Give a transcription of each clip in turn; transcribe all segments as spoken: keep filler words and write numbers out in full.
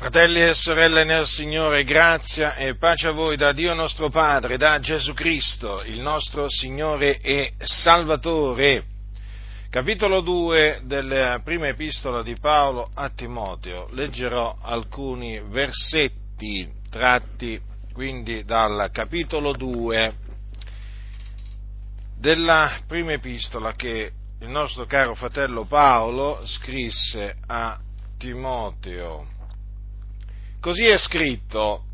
Fratelli e sorelle nel Signore, grazia e pace a voi da Dio nostro Padre, da Gesù Cristo, il nostro Signore e Salvatore. Capitolo due della prima epistola di Paolo a Timoteo. Leggerò alcuni versetti tratti quindi dal capitolo due della prima epistola che il nostro caro fratello Paolo scrisse a Timoteo. Così è scritto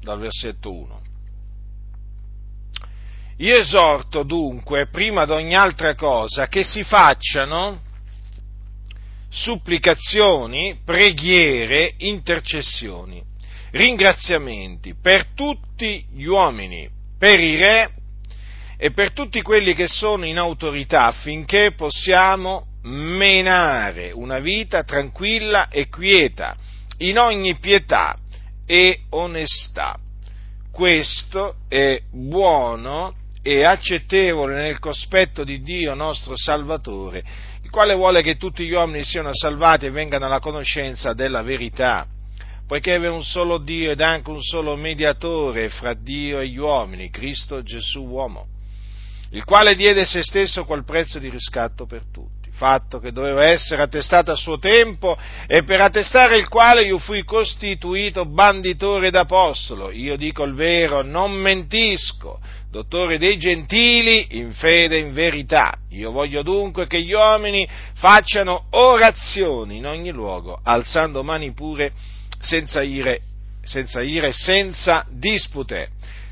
dal versetto uno. Io esorto dunque, prima d'ogni altra cosa, che si facciano supplicazioni, preghiere, intercessioni, ringraziamenti per tutti gli uomini, per i re e per tutti quelli che sono in autorità, affinché possiamo menare una vita tranquilla e quieta, in ogni pietà e onestà. Questo è buono e accettevole nel cospetto di Dio nostro Salvatore, il quale vuole che tutti gli uomini siano salvati e vengano alla conoscenza della verità, poiché è un solo Dio ed anche un solo mediatore fra Dio e gli uomini, Cristo Gesù uomo, il quale diede se stesso qual prezzo di riscatto per tutti, fatto che doveva essere attestato a suo tempo, e per attestare il quale io fui costituito banditore d'apostolo, io dico il vero, non mentisco, dottore dei gentili, in fede e in verità. Io voglio dunque che gli uomini facciano orazioni in ogni luogo, alzando mani pure, senza ire, senza ire, senza dispute.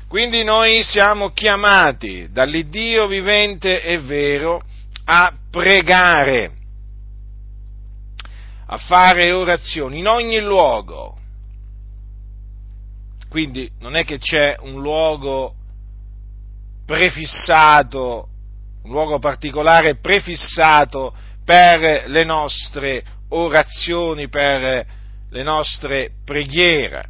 Quindi noi siamo chiamati dall'Iddio vivente e vero a pregare, a fare orazioni in ogni luogo. Quindi non è che c'è un luogo prefissato, un luogo particolare prefissato per le nostre orazioni, per le nostre preghiere.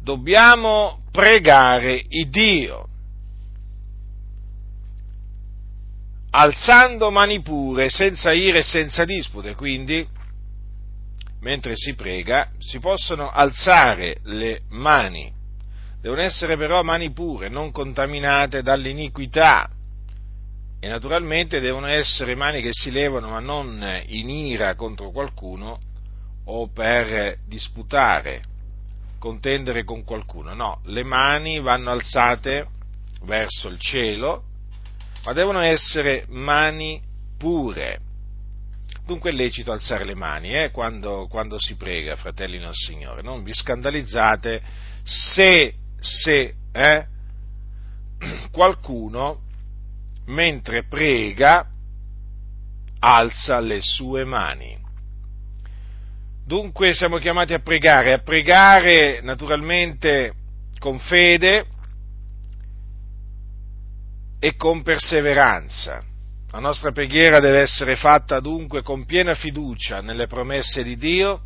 Dobbiamo pregare il Dio alzando mani pure, senza ire e senza dispute. Quindi, mentre si prega, si possono alzare le mani, devono essere però mani pure, non contaminate dall'iniquità, e naturalmente devono essere mani che si levano, ma non in ira contro qualcuno o per disputare, contendere con qualcuno. No, le mani vanno alzate verso il cielo, ma devono essere mani pure. Dunque è lecito alzare le mani eh, quando, quando si prega, fratelli nel Signore. Non vi scandalizzate se, se eh, qualcuno mentre prega alza le sue mani. Dunque siamo chiamati a pregare, a pregare naturalmente con fede e con perseveranza. La nostra preghiera deve essere fatta dunque con piena fiducia nelle promesse di Dio,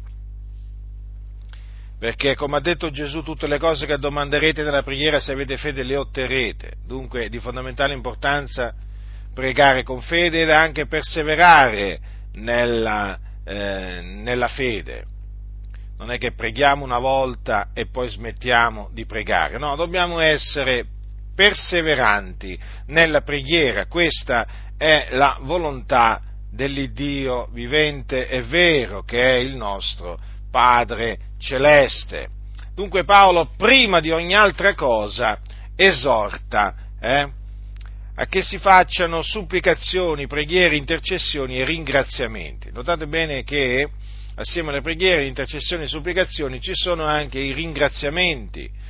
perché, come ha detto Gesù, tutte le cose che domanderete nella preghiera, se avete fede, le otterrete. Dunque è di fondamentale importanza pregare con fede ed anche perseverare nella, eh, nella fede. Non è che preghiamo una volta e poi smettiamo di pregare. No, dobbiamo essere perseveranti nella preghiera. Questa è la volontà dell'Iddio vivente e vero, che è il nostro Padre Celeste. Dunque Paolo, prima di ogni altra cosa, esorta eh, a che si facciano supplicazioni, preghiere, intercessioni e ringraziamenti. Notate bene che assieme alle preghiere, intercessioni e supplicazioni ci sono anche i ringraziamenti.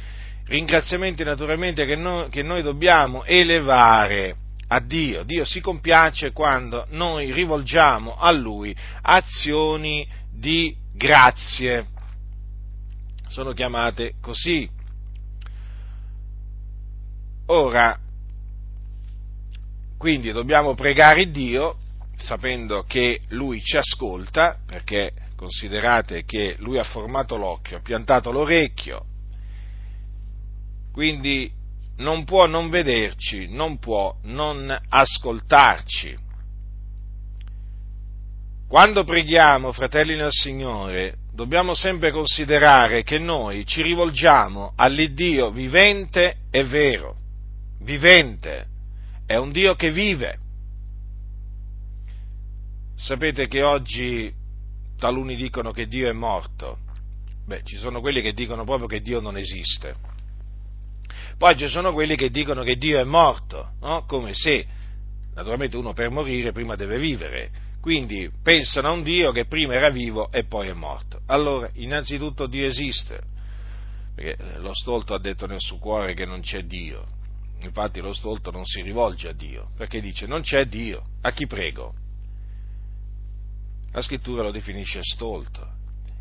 Ringraziamenti naturalmente che noi, che noi dobbiamo elevare a Dio. Dio si compiace quando noi rivolgiamo a Lui azioni di grazie, sono chiamate così. Ora, quindi dobbiamo pregare Dio sapendo che Lui ci ascolta, perché considerate che Lui ha formato l'occhio, ha piantato l'orecchio. Quindi non può non vederci, non può non ascoltarci. Quando preghiamo, fratelli nel Signore, dobbiamo sempre considerare che noi ci rivolgiamo all'Iddio vivente e vero. Vivente, è un Dio che vive. Sapete che oggi taluni dicono che Dio è morto. Beh, ci sono quelli che dicono proprio che Dio non esiste. Poi ci sono quelli che dicono che Dio è morto, no? Come se, naturalmente, uno per morire prima deve vivere. Quindi pensano a un Dio che prima era vivo e poi è morto. Allora, innanzitutto Dio esiste, perché lo stolto ha detto nel suo cuore che non c'è Dio. Infatti lo stolto non si rivolge a Dio, perché dice non c'è Dio, a chi prego? La scrittura lo definisce stolto.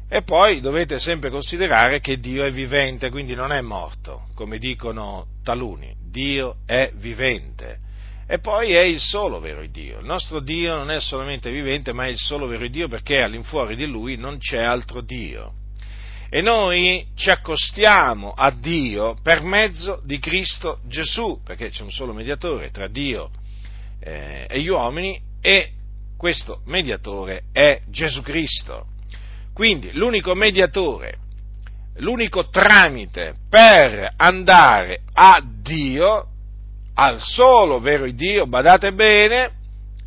E poi dovete sempre considerare che Dio è vivente, quindi non è morto, come dicono taluni. Dio è vivente. E poi è il solo vero Dio. Il nostro Dio non è solamente vivente, ma è il solo vero Dio, perché all'infuori di Lui non c'è altro Dio. E noi ci accostiamo a Dio per mezzo di Cristo Gesù, perché c'è un solo mediatore tra Dio eh, e gli uomini, e questo mediatore è Gesù Cristo. Quindi l'unico mediatore, l'unico tramite per andare a Dio, al solo vero Dio, badate bene,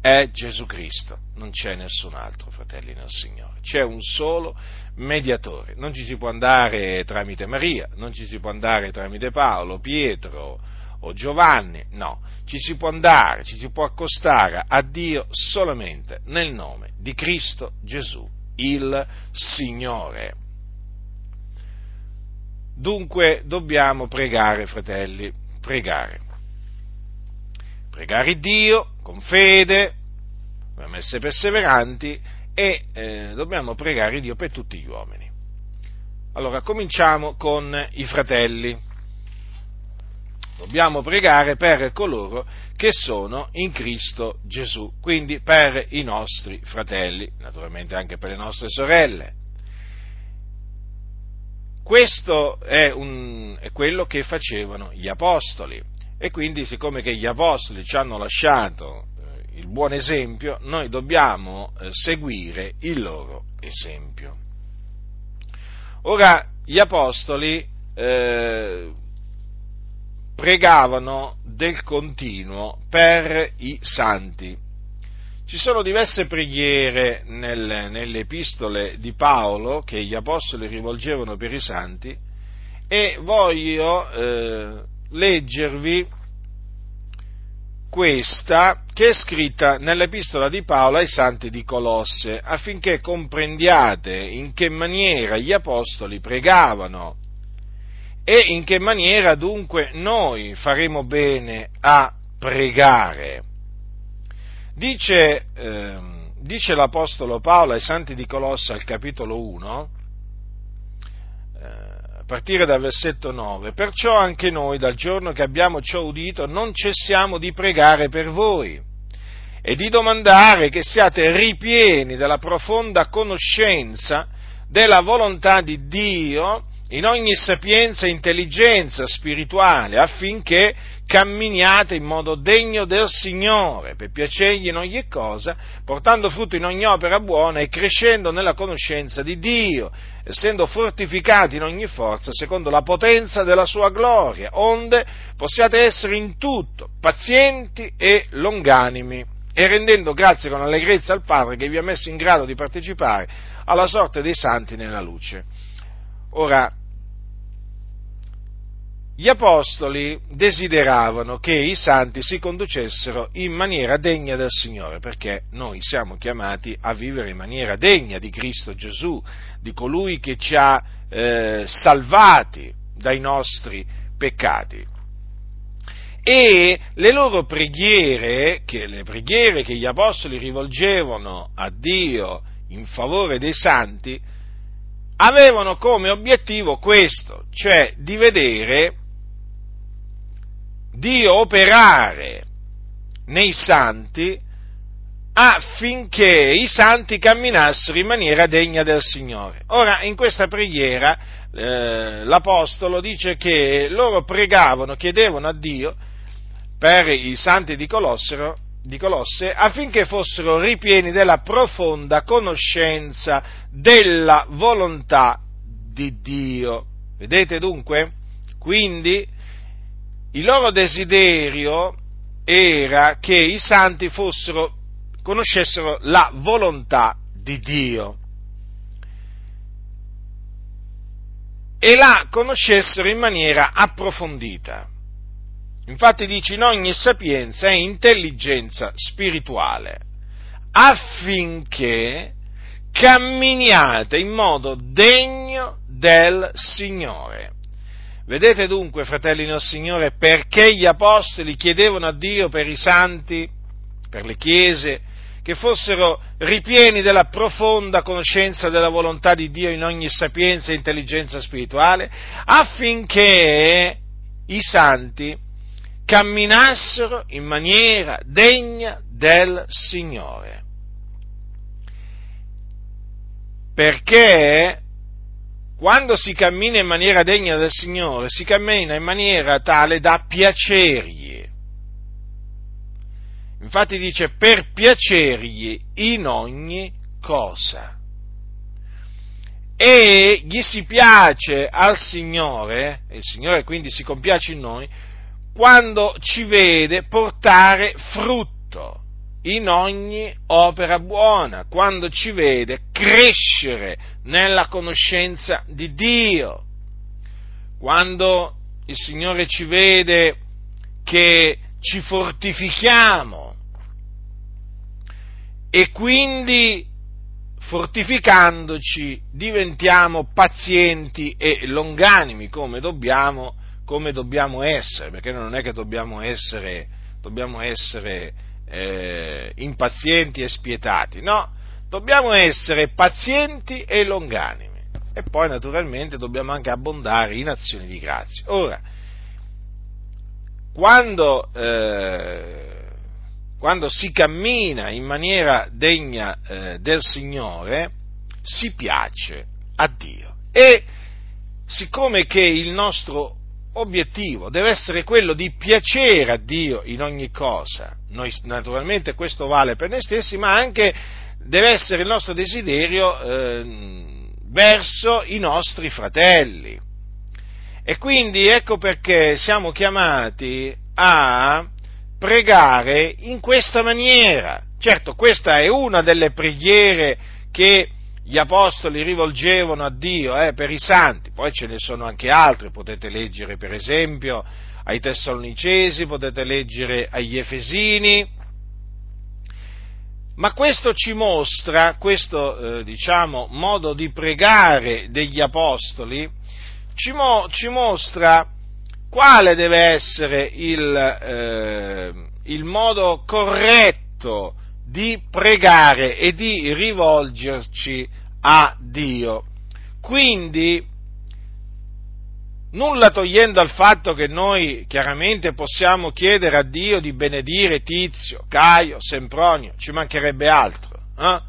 è Gesù Cristo. Non c'è nessun altro, fratelli nel Signore. C'è un solo mediatore. Non ci si può andare tramite Maria, non ci si può andare tramite Paolo, Pietro o Giovanni, no. Ci si può andare, ci si può accostare a Dio solamente nel nome di Cristo Gesù, il Signore. Dunque dobbiamo pregare, fratelli, pregare. Pregare Dio con fede, dobbiamo essere perseveranti e eh, dobbiamo pregare Dio per tutti gli uomini. Allora, cominciamo con i fratelli. Dobbiamo pregare per coloro che sono in Cristo Gesù, quindi per i nostri fratelli, naturalmente anche per le nostre sorelle. Questo è, un, è quello che facevano gli apostoli. E quindi, siccome che gli apostoli ci hanno lasciato eh, il buon esempio, noi dobbiamo eh, seguire il loro esempio. Ora, gli apostoli eh, pregavano del continuo per i santi. Ci sono diverse preghiere nel, nelle epistole di Paolo che gli apostoli rivolgevano per i santi, e voglio eh, leggervi questa che è scritta nell'epistola di Paolo ai santi di Colosse, affinché comprendiate in che maniera gli apostoli pregavano e in che maniera dunque noi faremo bene a pregare. Dice, eh, dice l'apostolo Paolo ai santi di Colosse al capitolo uno, eh, a partire dal versetto nove, perciò anche noi dal giorno che abbiamo ciò udito non cessiamo di pregare per voi e di domandare che siate ripieni della profonda conoscenza della volontà di Dio in ogni sapienza e intelligenza spirituale, affinché camminiate in modo degno del Signore, per piacergli in ogni cosa, portando frutto in ogni opera buona e crescendo nella conoscenza di Dio, essendo fortificati in ogni forza secondo la potenza della sua gloria, onde possiate essere in tutto pazienti e longanimi, e rendendo grazie con allegrezza al Padre che vi ha messo in grado di partecipare alla sorte dei santi nella luce. Ora, gli apostoli desideravano che i santi si conducessero in maniera degna del Signore, perché noi siamo chiamati a vivere in maniera degna di Cristo Gesù, di colui che ci ha eh, salvati dai nostri peccati. E le loro preghiere, che le preghiere che gli apostoli rivolgevano a Dio in favore dei santi, avevano come obiettivo questo, cioè di vedere Dio operare nei santi affinché i santi camminassero in maniera degna del Signore. Ora, in questa preghiera eh, l'apostolo dice che loro pregavano, chiedevano a Dio per i santi di Colossero di Colosse, affinché fossero ripieni della profonda conoscenza della volontà di Dio. Vedete dunque? Quindi il loro desiderio era che i santi fossero, conoscessero la volontà di Dio e la conoscessero in maniera approfondita. Infatti dice: in ogni sapienza e intelligenza spirituale, affinché camminiate in modo degno del Signore. Vedete dunque, fratelli nel Signore, perché gli apostoli chiedevano a Dio per i santi, per le chiese, che fossero ripieni della profonda conoscenza della volontà di Dio in ogni sapienza e intelligenza spirituale, affinché i santi camminassero in maniera degna del Signore. Perché quando si cammina in maniera degna del Signore, si cammina in maniera tale da piacergli. Infatti dice: per piacergli in ogni cosa. E gli si piace al Signore, e il Signore quindi si compiace in noi, quando ci vede portare frutto in ogni opera buona, quando ci vede crescere nella conoscenza di Dio, quando il Signore ci vede che ci fortifichiamo e quindi fortificandoci diventiamo pazienti e longanimi come dobbiamo come dobbiamo essere, perché non è che dobbiamo essere, dobbiamo essere eh, impazienti e spietati, no, dobbiamo essere pazienti e longanimi, e poi naturalmente dobbiamo anche abbondare in azioni di grazia. Ora, quando, eh, quando si cammina in maniera degna eh, del Signore, si piace a Dio, e siccome che il nostro obiettivo deve essere quello di piacere a Dio in ogni cosa, noi naturalmente questo vale per noi stessi, ma anche deve essere il nostro desiderio eh, verso i nostri fratelli. E quindi ecco perché siamo chiamati a pregare in questa maniera. Certo, questa è una delle preghiere che gli apostoli rivolgevano a Dio eh, per i santi, poi ce ne sono anche altre, potete leggere per esempio ai Tessalonicesi, potete leggere agli Efesini, ma questo ci mostra, questo eh, diciamo modo di pregare degli apostoli, ci, mo- ci mostra quale deve essere il, eh, il modo corretto di pregare e di rivolgerci a Dio. Quindi, nulla togliendo al fatto che noi chiaramente possiamo chiedere a Dio di benedire Tizio, Caio, Sempronio, ci mancherebbe altro, eh?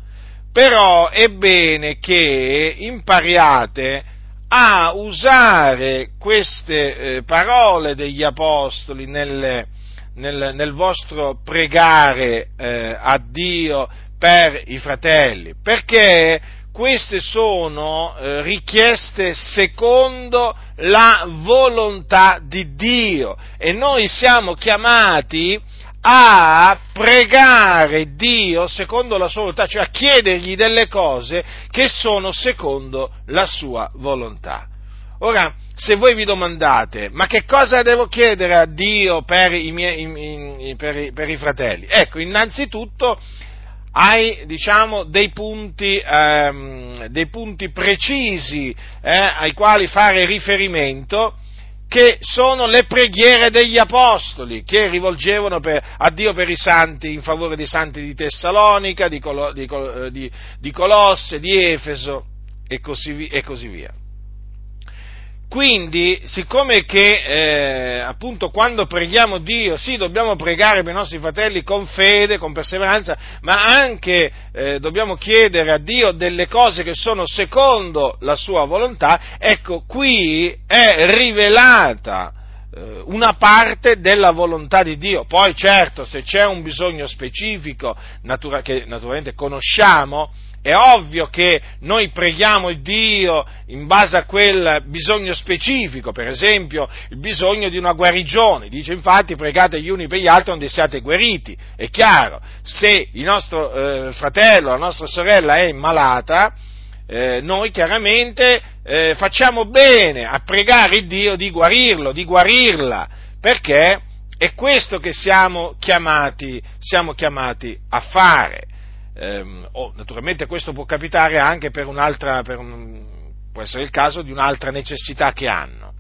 Però è bene che impariate a usare queste eh, parole degli apostoli nelle Nel, nel vostro pregare eh, a Dio per i fratelli, perché queste sono eh, richieste secondo la volontà di Dio, e noi siamo chiamati a pregare Dio secondo la sua volontà, cioè a chiedergli delle cose che sono secondo la sua volontà. Ora, se voi vi domandate: ma che cosa devo chiedere a Dio per i, miei, i, i, per i, per i fratelli? Ecco, innanzitutto hai, diciamo, dei punti, ehm, dei punti precisi eh, ai quali fare riferimento, che sono le preghiere degli apostoli che rivolgevano per, a Dio per i santi, in favore dei santi di Tessalonica, di, Colo, di, di, di Colosse, di Efeso e così, e così via. Quindi, siccome che eh, appunto quando preghiamo Dio, sì, dobbiamo pregare per i nostri fratelli con fede, con perseveranza, ma anche eh, dobbiamo chiedere a Dio delle cose che sono secondo la sua volontà, ecco, qui è rivelata una parte della volontà di Dio. Poi certo, se c'è un bisogno specifico natura, che naturalmente conosciamo, è ovvio che noi preghiamo Dio in base a quel bisogno specifico, per esempio il bisogno di una guarigione. Dice infatti: pregate gli uni per gli altri onde siate guariti. È chiaro, se il nostro eh, fratello, la nostra sorella è malata, Eh, noi chiaramente eh, facciamo bene a pregare Dio di guarirlo, di guarirla, perché è questo che siamo chiamati, siamo chiamati a fare. Eh, oh, naturalmente questo può capitare anche per un'altra, per un, può essere il caso di un'altra necessità che hanno.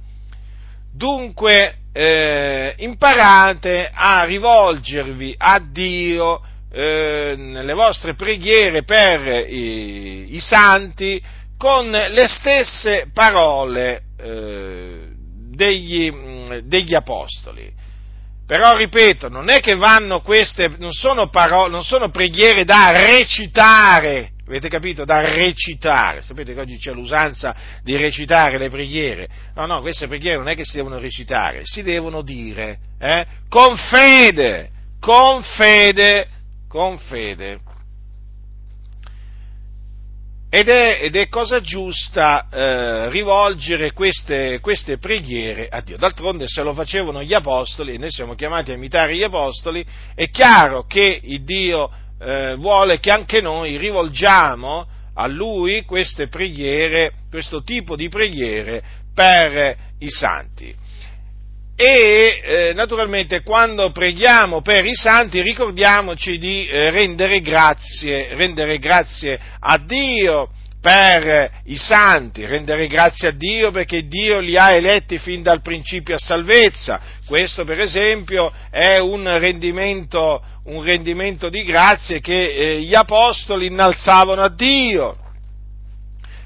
Dunque eh, imparate a rivolgervi a Dio nelle vostre preghiere per i, i santi con le stesse parole eh, degli, degli apostoli. Però ripeto, non è che vanno queste, non sono parole, non sono preghiere da recitare, avete capito? Da recitare. Sapete che oggi c'è l'usanza di recitare le preghiere. No, no, queste preghiere non è che si devono recitare, si devono dire, eh? Con fede, con fede. Con fede. Ed è, ed è cosa giusta eh, rivolgere queste, queste preghiere a Dio. D'altronde, se lo facevano gli apostoli, e noi siamo chiamati a imitare gli apostoli, è chiaro che il Dio eh, vuole che anche noi rivolgiamo a Lui queste preghiere, questo tipo di preghiere per i santi. E eh, naturalmente quando preghiamo per i santi ricordiamoci di eh, rendere grazie, rendere grazie a Dio per eh, i santi, rendere grazie a Dio perché Dio li ha eletti fin dal principio a salvezza. Questo per esempio è un rendimento, un rendimento di grazie che eh, gli apostoli innalzavano a Dio.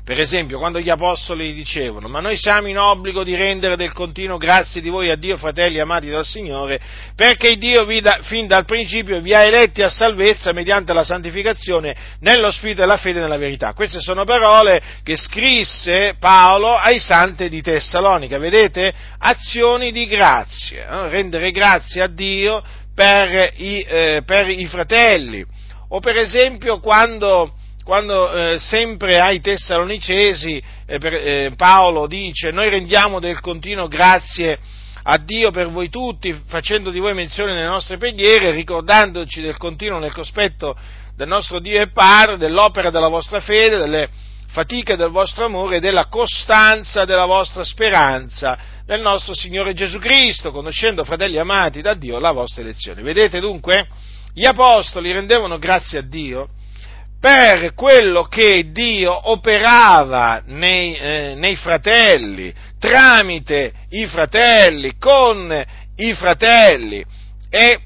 Per esempio, quando gli apostoli dicevano: ma noi siamo in obbligo di rendere del continuo grazie di voi a Dio, fratelli amati dal Signore, perché Dio vi da, fin dal principio vi ha eletti a salvezza mediante la santificazione nello spirito e la fede nella verità. Queste sono parole che scrisse Paolo ai santi di Tessalonica. Vedete? Azioni di grazia, eh? Rendere grazie a Dio per i, eh, per i fratelli. O per esempio quando... Quando eh, sempre ai Tessalonicesi eh, per, eh, Paolo dice: noi rendiamo del continuo grazie a Dio per voi tutti, facendo di voi menzione nelle nostre preghiere, ricordandoci del continuo nel cospetto del nostro Dio e Padre, dell'opera della vostra fede, delle fatiche del vostro amore e della costanza della vostra speranza nel nostro Signore Gesù Cristo, conoscendo, fratelli amati da Dio, la vostra elezione. Vedete dunque? Gli apostoli rendevano grazie a Dio per quello che Dio operava nei, eh, nei fratelli, tramite i fratelli, con i fratelli, e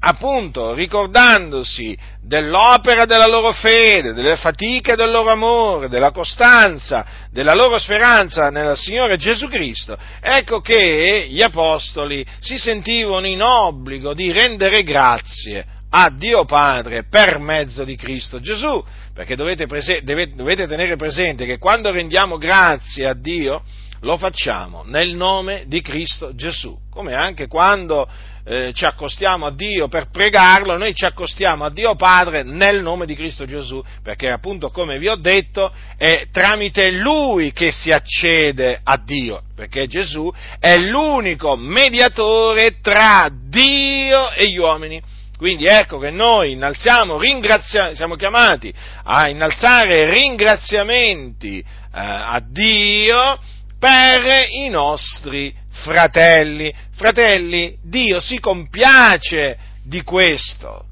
appunto ricordandosi dell'opera della loro fede, delle fatiche del loro amore, della costanza, della loro speranza nel Signore Gesù Cristo, ecco che gli apostoli si sentivano in obbligo di rendere grazie a Dio Padre per mezzo di Cristo Gesù, perché dovete, prese- deve- dovete tenere presente che quando rendiamo grazie a Dio lo facciamo nel nome di Cristo Gesù, come anche quando eh, ci accostiamo a Dio per pregarlo, noi ci accostiamo a Dio Padre nel nome di Cristo Gesù, perché appunto, come vi ho detto, è tramite Lui che si accede a Dio, perché Gesù è l'unico mediatore tra Dio e gli uomini. Quindi ecco che noi innalziamo ringraziamenti, siamo chiamati a innalzare ringraziamenti eh, a Dio per i nostri fratelli. Fratelli, Dio si compiace di questo.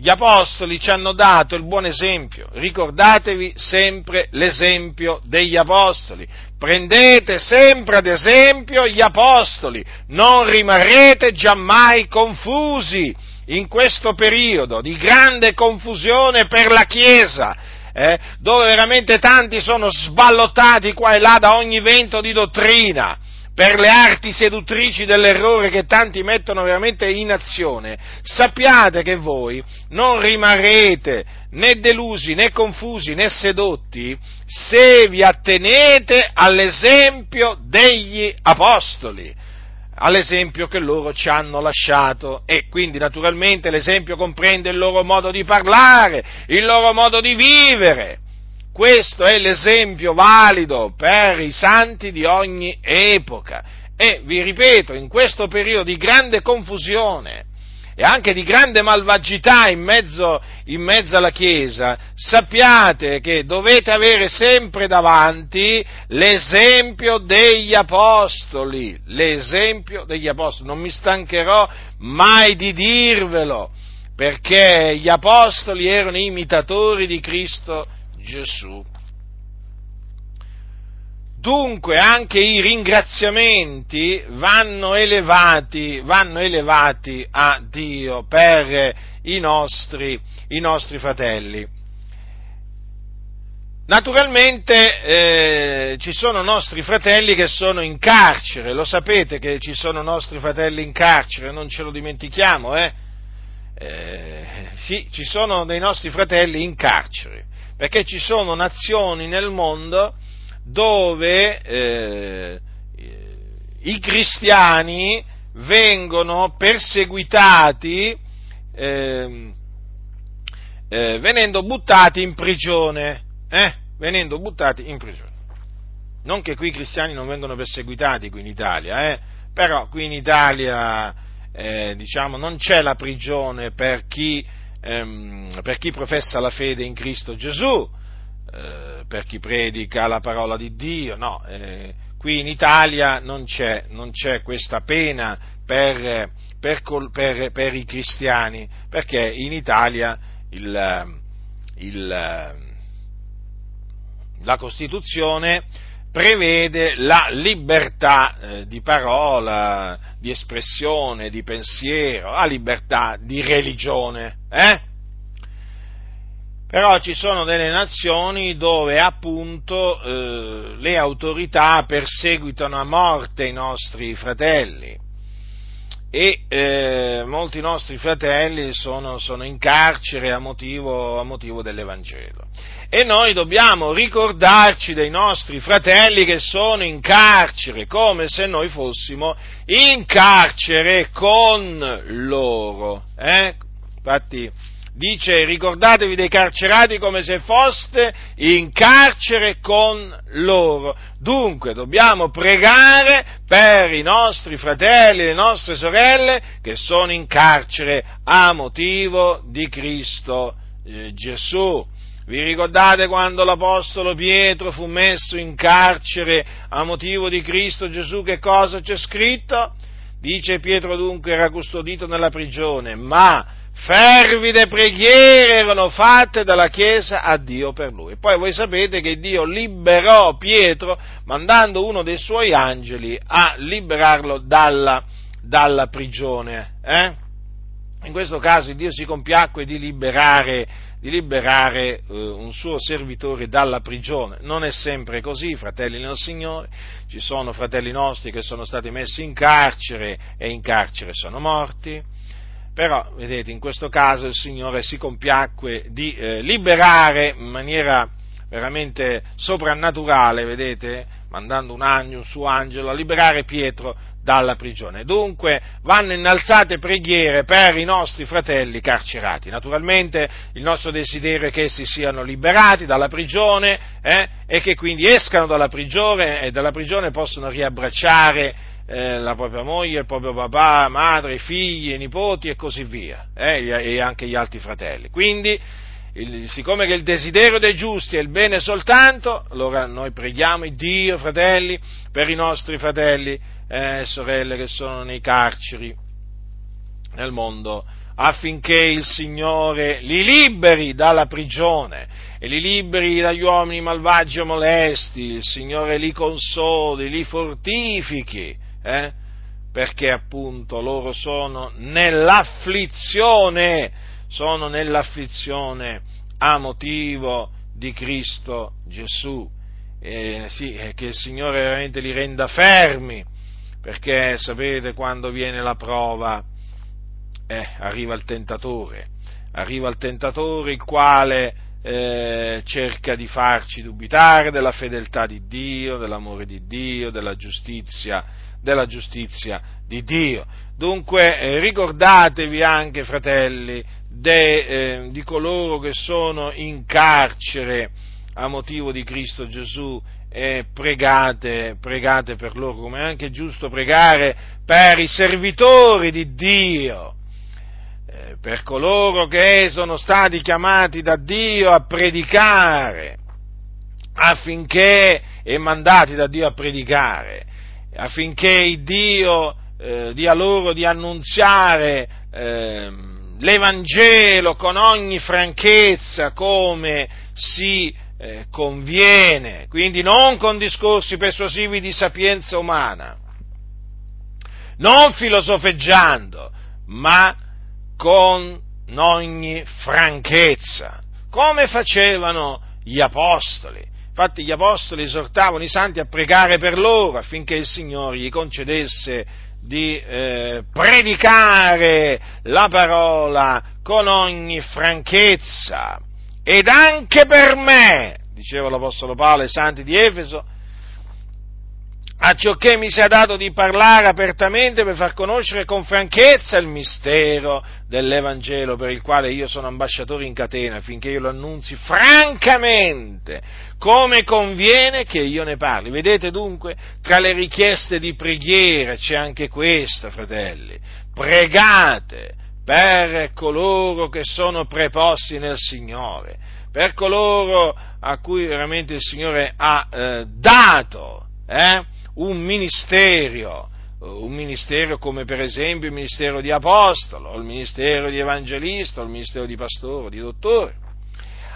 Gli apostoli ci hanno dato il buon esempio, ricordatevi sempre l'esempio degli apostoli, prendete sempre ad esempio gli apostoli, non rimarrete giammai confusi in questo periodo di grande confusione per la Chiesa, eh, dove veramente tanti sono sballottati qua e là da ogni vento di dottrina. per le arti seduttrici dell'errore che tanti mettono veramente in azione, sappiate che voi non rimarrete né delusi, né confusi, né sedotti, se vi attenete all'esempio degli apostoli, all'esempio che loro ci hanno lasciato. E quindi naturalmente l'esempio comprende il loro modo di parlare, il loro modo di vivere. Questo è l'esempio valido per i santi di ogni epoca. E vi ripeto, in questo periodo di grande confusione e anche di grande malvagità in mezzo, in mezzo alla Chiesa, sappiate che dovete avere sempre davanti l'esempio degli apostoli, l'esempio degli apostoli. Non mi stancherò mai di dirvelo, perché gli apostoli erano imitatori di Cristo Gesù. Dunque anche i ringraziamenti vanno elevati, vanno elevati a Dio per i nostri, i nostri fratelli. Naturalmente eh, ci sono nostri fratelli che sono in carcere, lo sapete che ci sono nostri fratelli in carcere, non ce lo dimentichiamo, eh? Eh, sì, ci sono dei nostri fratelli in carcere, perché ci sono nazioni nel mondo dove eh, i cristiani vengono perseguitati eh, eh, venendo buttati in prigione, eh? venendo buttati in prigione. Non che qui i cristiani non vengono perseguitati qui in Italia, eh? Però qui in Italia eh, diciamo non c'è la prigione per chi, ehm, per chi professa la fede in Cristo Gesù, per chi predica la parola di Dio, no, eh, qui in Italia non c'è, non c'è questa pena per, per, col, per, per i cristiani, perché in Italia il, il, la Costituzione prevede la libertà eh, di parola, di espressione, di pensiero, la libertà di religione, eh? Però ci sono delle nazioni dove appunto eh, le autorità perseguitano a morte i nostri fratelli e eh, molti nostri fratelli sono, sono in carcere a motivo, a motivo dell'Evangelo. E noi dobbiamo ricordarci dei nostri fratelli che sono in carcere, come se noi fossimo in carcere con loro. Eh? Infatti dice: ricordatevi dei carcerati come se foste in carcere con loro. Dunque dobbiamo pregare per i nostri fratelli, le nostre sorelle che sono in carcere a motivo di Cristo eh, Gesù. Vi ricordate quando l'apostolo Pietro fu messo in carcere a motivo di Cristo Gesù? Che cosa c'è scritto? Dice: Pietro dunque era custodito nella prigione, ma fervide preghiere erano fatte dalla Chiesa a Dio per lui. Poi voi sapete che Dio liberò Pietro mandando uno dei suoi angeli a liberarlo dalla, dalla prigione. Eh? In questo caso Dio si compiacque di liberare, di liberare eh, un suo servitore dalla prigione. Non è sempre così, fratelli nel Signore. Ci sono fratelli nostri che sono stati messi in carcere e in carcere sono morti. Però, vedete, in questo caso il Signore si compiacque di eh, liberare in maniera veramente soprannaturale, vedete, mandando un angelo, un suo angelo, a liberare Pietro dalla prigione. Dunque, vanno innalzate preghiere per i nostri fratelli carcerati. Naturalmente, il nostro desiderio è che essi siano liberati dalla prigione eh, e che quindi escano dalla prigione e dalla prigione possono riabbracciare la propria moglie, il proprio papà, madre, figli, nipoti e così via, eh, e anche gli altri fratelli. Quindi, il, siccome che il desiderio dei giusti è il bene soltanto, allora noi preghiamo Dio, fratelli, per i nostri fratelli e eh, sorelle che sono nei carceri nel mondo, affinché il Signore li liberi dalla prigione e li liberi dagli uomini malvagi e molesti. Il Signore li consoli, li fortifichi. Eh? Perché appunto loro sono nell'afflizione, sono nell'afflizione a motivo di Cristo Gesù, eh, sì, che il Signore veramente li renda fermi perché sapete, quando viene la prova, eh, arriva il tentatore, arriva il tentatore il quale eh, cerca di farci dubitare della fedeltà di Dio, dell'amore di Dio, della giustizia, della giustizia di Dio. Dunque eh, ricordatevi anche, fratelli, de, eh, di coloro che sono in carcere a motivo di Cristo Gesù, e pregate, pregate per loro, come è anche giusto pregare per i servitori di Dio, eh, per coloro che sono stati chiamati da Dio a predicare, affinché, e mandati da Dio a predicare, affinché Dio eh, dia loro di annunziare eh, l'Evangelo con ogni franchezza, come si Eh, conviene, quindi non con discorsi persuasivi di sapienza umana, non filosofeggiando, ma con ogni franchezza, come facevano gli apostoli. Infatti gli apostoli esortavano i santi a pregare per loro, affinché il Signore gli concedesse di eh, predicare la parola con ogni franchezza. Ed anche per me, diceva l'Apostolo Paolo ai Santi di Efeso, acciò che mi sia dato di parlare apertamente per far conoscere con franchezza il mistero dell'Evangelo, per il quale io sono ambasciatore in catena, affinché io lo annunzi francamente, come conviene che io ne parli. Vedete dunque, tra le richieste di preghiera c'è anche questa, fratelli: pregate per coloro che sono preposti nel Signore, per coloro a cui veramente il Signore ha eh, dato eh, un ministero, un ministero come per esempio il ministero di apostolo, o il ministero di evangelista, o il ministero di pastore, di dottore,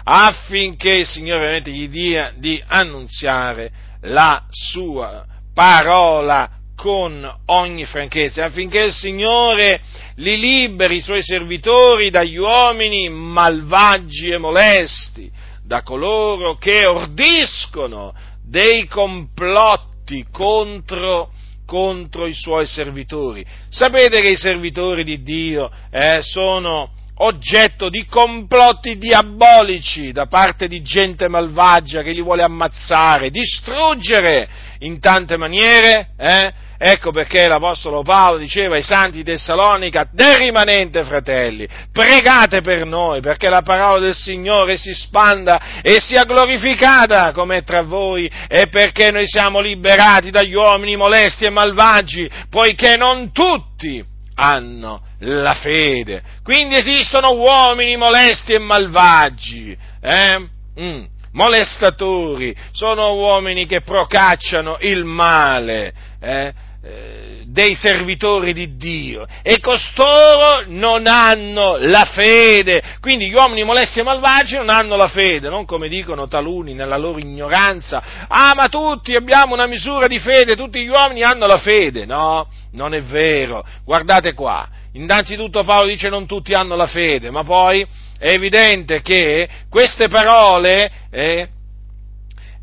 affinché il Signore veramente gli dia di annunziare la sua parola con ogni franchezza, affinché il Signore li liberi, i suoi servitori, dagli uomini malvagi e molesti, da coloro che ordiscono dei complotti contro, contro i suoi servitori. Sapete che i servitori di Dio eh, sono oggetto di complotti diabolici da parte di gente malvagia che li vuole ammazzare, distruggere in tante maniere, eh? Ecco perché l'Apostolo Paolo diceva ai Santi di Tessalonica: del rimanente, fratelli, pregate per noi, perché la parola del Signore si spanda e sia glorificata come è tra voi, e perché noi siamo liberati dagli uomini molesti e malvagi, poiché non tutti hanno la fede. Quindi esistono uomini molesti e malvagi, eh? mm. molestatori, sono uomini che procacciano il male eh? Eh, dei servitori di Dio, e costoro non hanno la fede. Quindi gli uomini molesti e malvagi non hanno la fede, non come dicono taluni nella loro ignoranza: ah, ma tutti abbiamo una misura di fede, tutti gli uomini hanno la fede. No, non è vero. Guardate qua, innanzitutto Paolo dice non tutti hanno la fede, ma poi è evidente che queste parole, eh,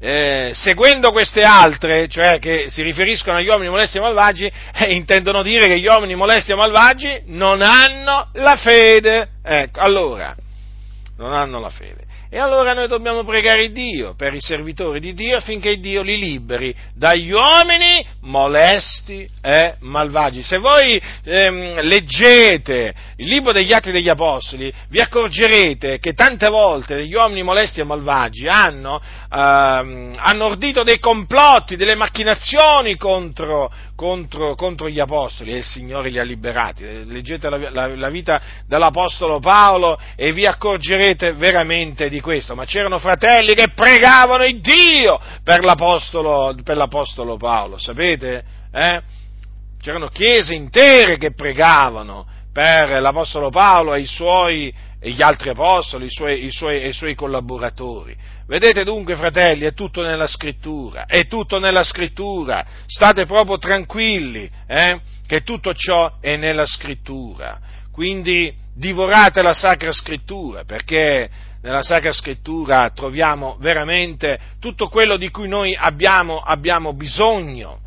eh, seguendo queste altre, cioè che si riferiscono agli uomini molesti e malvagi, eh, intendono dire che gli uomini molesti e malvagi non hanno la fede. Ecco, allora, non hanno la fede. E allora noi dobbiamo pregare Dio per i servitori di Dio, affinché Dio li liberi dagli uomini molesti e malvagi. Se voi ehm, leggete il libro degli Atti degli Apostoli, vi accorgerete che tante volte gli uomini molesti e malvagi hanno, ehm, hanno ordito dei complotti, delle macchinazioni contro, contro, contro gli Apostoli, e il Signore li ha liberati. Leggete la, la, la vita dell'Apostolo Paolo e vi accorgerete veramente di questo. Ma c'erano fratelli che pregavano il Dio per l'apostolo, per l'apostolo Paolo, sapete? Eh? C'erano chiese intere che pregavano per l'apostolo Paolo e i suoi, e gli altri apostoli, i suoi, i suoi, i suoi collaboratori. Vedete dunque, fratelli, è tutto nella Scrittura, è tutto nella Scrittura. State proprio tranquilli, eh? Che tutto ciò è nella Scrittura. Quindi divorate la Sacra Scrittura, perché nella Sacra Scrittura troviamo veramente tutto quello di cui noi abbiamo, abbiamo bisogno,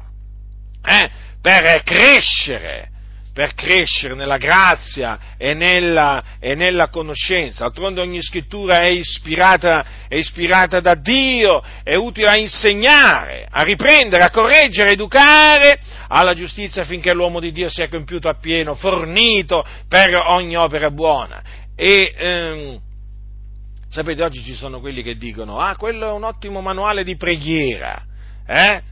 eh? per crescere, per crescere nella grazia e nella, e nella conoscenza. D'altronde ogni scrittura è ispirata, è ispirata da Dio, è utile a insegnare, a riprendere, a correggere, a educare alla giustizia affinché l'uomo di Dio sia compiuto appieno, fornito per ogni opera buona. E ehm, sapete, oggi ci sono quelli che dicono: ah, quello è un ottimo manuale di preghiera, eh?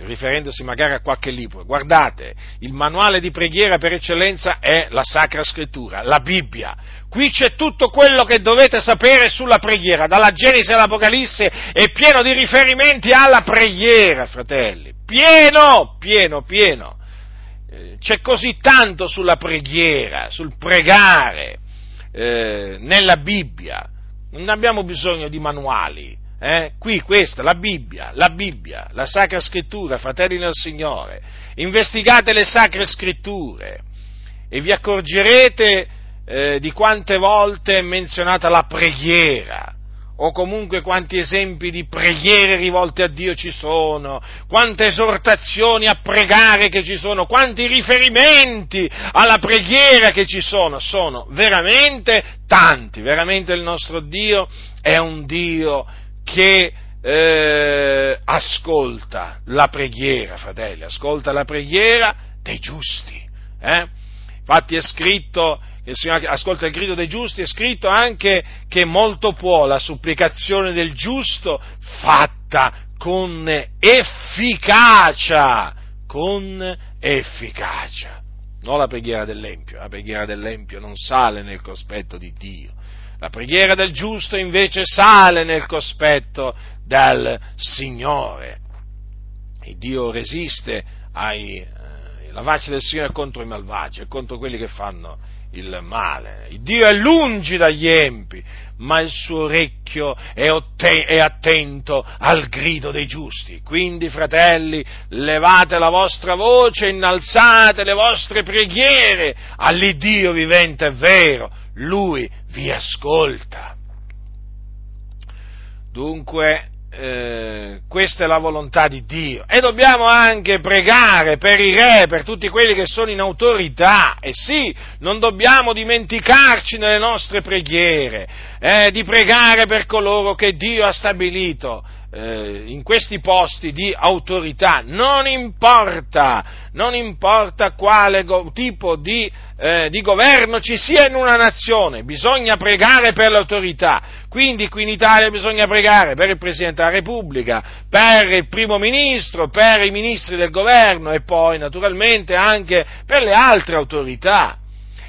Riferendosi magari a qualche libro. Guardate, il manuale di preghiera per eccellenza è la Sacra Scrittura, la Bibbia. Qui c'è tutto quello che dovete sapere sulla preghiera, dalla Genesi all'Apocalisse, è pieno di riferimenti alla preghiera, fratelli, pieno, pieno, pieno. C'è così tanto sulla preghiera, sul pregare, eh, nella Bibbia. Non abbiamo bisogno di manuali. Eh? Qui questa, la Bibbia, la Bibbia, la Sacra Scrittura, fratelli nel Signore, investigate le Sacre Scritture e vi accorgerete eh, di quante volte è menzionata la preghiera, o comunque quanti esempi di preghiere rivolte a Dio ci sono, quante esortazioni a pregare che ci sono, quanti riferimenti alla preghiera che ci sono, sono veramente tanti. Veramente il nostro Dio è un Dio che eh, ascolta la preghiera, fratelli, ascolta la preghiera dei giusti. Eh? Infatti è scritto, il Signore ascolta il grido dei giusti, è scritto anche che molto può la supplicazione del giusto fatta con efficacia, con efficacia. Non la preghiera dell'empio, la preghiera dell'empio non sale nel cospetto di Dio. La preghiera del giusto invece sale nel cospetto del Signore. E Dio resiste ai eh, la faccia del Signore contro i malvagi, contro quelli che fanno il male. Il Dio è lungi dagli empi, ma il suo orecchio è, otte- è attento al grido dei giusti. Quindi, fratelli, levate la vostra voce, innalzate le vostre preghiere all'Iddio vivente e vero. Lui vi ascolta. Dunque, eh, questa è la volontà di Dio. E dobbiamo anche pregare per i re, per tutti quelli che sono in autorità. E sì, non dobbiamo dimenticarci nelle nostre preghiere, eh, di pregare per coloro che Dio ha stabilito eh, in questi posti di autorità. Non importa, non importa quale go- tipo di, eh, di governo ci sia in una nazione, bisogna pregare per l'autorità. Quindi qui in Italia bisogna pregare per il Presidente della Repubblica, per il Primo Ministro, per i ministri del governo e poi naturalmente anche per le altre autorità.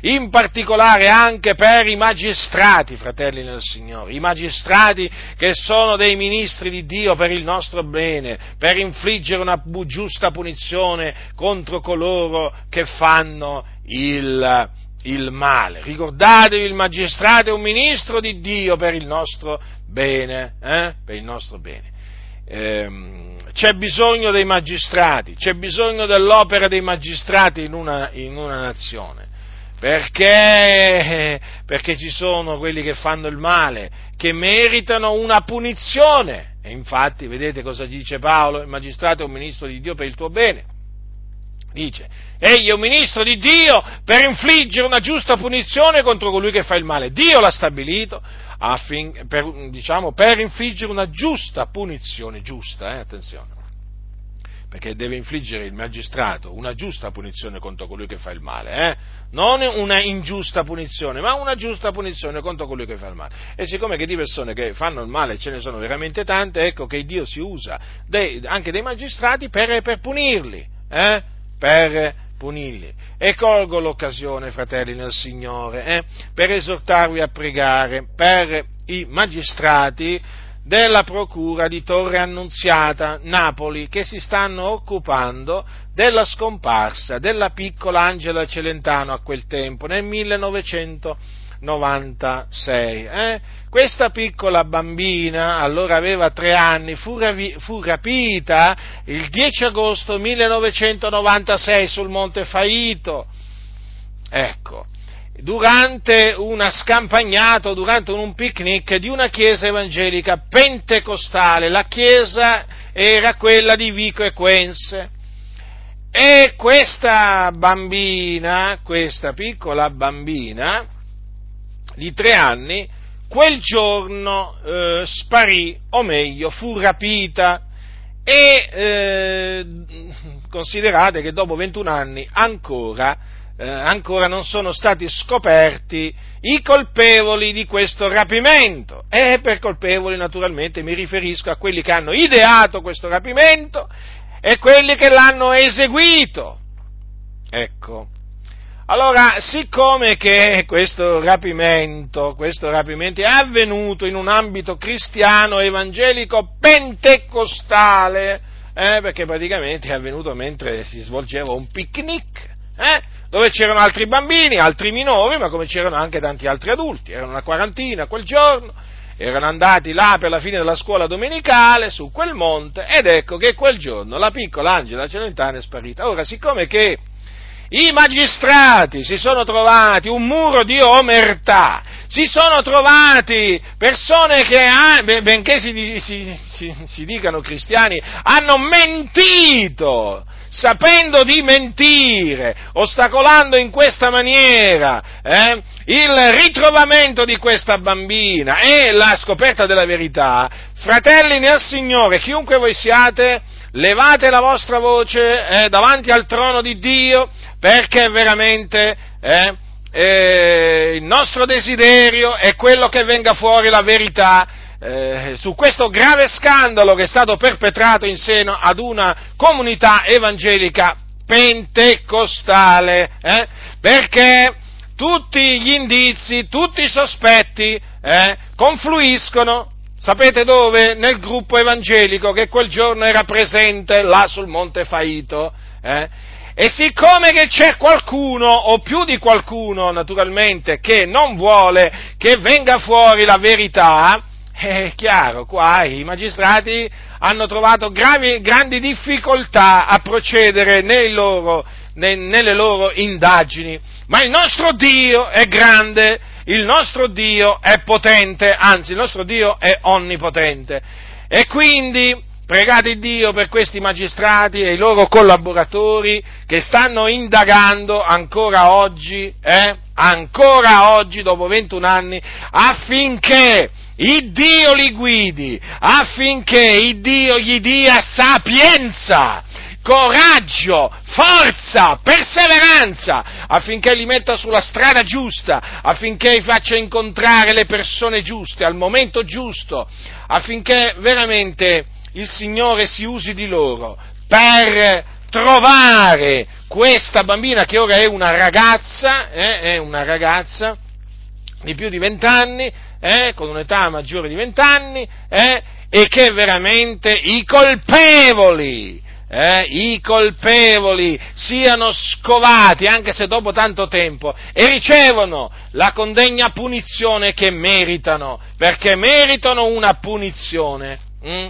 In particolare anche per i magistrati, fratelli nel Signore, i magistrati che sono dei ministri di Dio per il nostro bene, per infliggere una giusta punizione contro coloro che fanno il, il male. Ricordatevi, il magistrato è un ministro di Dio per il nostro bene, eh? Per il nostro bene. C'è bisogno dei magistrati, c'è bisogno dell'opera dei magistrati in una, in una nazione. Perché? Perché ci sono quelli che fanno il male, che meritano una punizione. E infatti, vedete cosa dice Paolo? Il magistrato è un ministro di Dio per il tuo bene. Dice: egli è un ministro di Dio per infliggere una giusta punizione contro colui che fa il male. Dio l'ha stabilito affin, per, diciamo, per infliggere una giusta punizione, giusta, eh, attenzione. Perché deve infliggere il magistrato una giusta punizione contro colui che fa il male, eh? Non una ingiusta punizione, ma una giusta punizione contro colui che fa il male. E siccome che di persone che fanno il male ce ne sono veramente tante, ecco che Dio si usa dei, anche dei magistrati per, per punirli, eh? Per punirli. E colgo l'occasione, fratelli nel Signore, eh? Per esortarvi a pregare per i magistrati della Procura di Torre Annunziata, Napoli, che si stanno occupando della scomparsa della piccola Angela Celentano a quel tempo, nel millenovecentonovantasei. Eh? Questa piccola bambina, allora aveva tre anni, fu, ravi- fu rapita il dieci agosto millenovecentonovantasei sul Monte Faito. Ecco. Durante una scampagnata, durante un picnic di una chiesa evangelica pentecostale. La chiesa era quella di Vico Equense, E questa bambina, questa piccola bambina di tre anni, quel giorno eh, sparì, o meglio, fu rapita, e eh, considerate che dopo ventuno anni ancora, eh, ancora non sono stati scoperti i colpevoli di questo rapimento. E per colpevoli naturalmente mi riferisco a quelli che hanno ideato questo rapimento e quelli che l'hanno eseguito. Ecco. Allora, siccome che questo rapimento, questo rapimento è avvenuto in un ambito cristiano evangelico pentecostale, eh, perché praticamente è avvenuto mentre si svolgeva un picnic, eh, dove c'erano altri bambini, altri minori, ma come c'erano anche tanti altri adulti, erano una quarantina quel giorno, erano andati là per la fine della scuola domenicale su quel monte, ed ecco che quel giorno la piccola Angela Celentano è sparita. Ora, siccome che i magistrati si sono trovati un muro di omertà, si sono trovati persone che, benché si, si, si, si dicano cristiani, hanno mentito, sapendo di mentire, ostacolando in questa maniera eh, il ritrovamento di questa bambina e la scoperta della verità. Fratelli nel Signore, chiunque voi siate, levate la vostra voce eh, davanti al trono di Dio, perché veramente eh, eh, il nostro desiderio è quello che venga fuori la verità eh, su questo grave scandalo che è stato perpetrato in seno ad una comunità evangelica pentecostale, eh, perché tutti gli indizi, tutti i sospetti eh, confluiscono, sapete dove? Nel gruppo evangelico che quel giorno era presente là sul Monte Faito, eh. E siccome che c'è qualcuno, o più di qualcuno naturalmente, che non vuole che venga fuori la verità, è chiaro, qua i magistrati hanno trovato gravi, grandi difficoltà a procedere nei loro, nei, nelle loro indagini. Ma il nostro Dio è grande, il nostro Dio è potente, anzi il nostro Dio è onnipotente. E quindi pregate Dio per questi magistrati e i loro collaboratori che stanno indagando ancora oggi, eh, ancora oggi dopo ventuno anni, affinché il Dio li guidi, affinché il Dio gli dia sapienza, coraggio, forza, perseveranza, affinché li metta sulla strada giusta, affinché faccia incontrare le persone giuste al momento giusto, affinché veramente il Signore si usi di loro per trovare questa bambina che ora è una ragazza, eh, è una ragazza di più di vent'anni, eh, con un'età maggiore di vent'anni, eh, e che veramente i colpevoli, eh, i colpevoli siano scovati, anche se dopo tanto tempo, e ricevono la condegna punizione che meritano, perché meritano una punizione. Mh?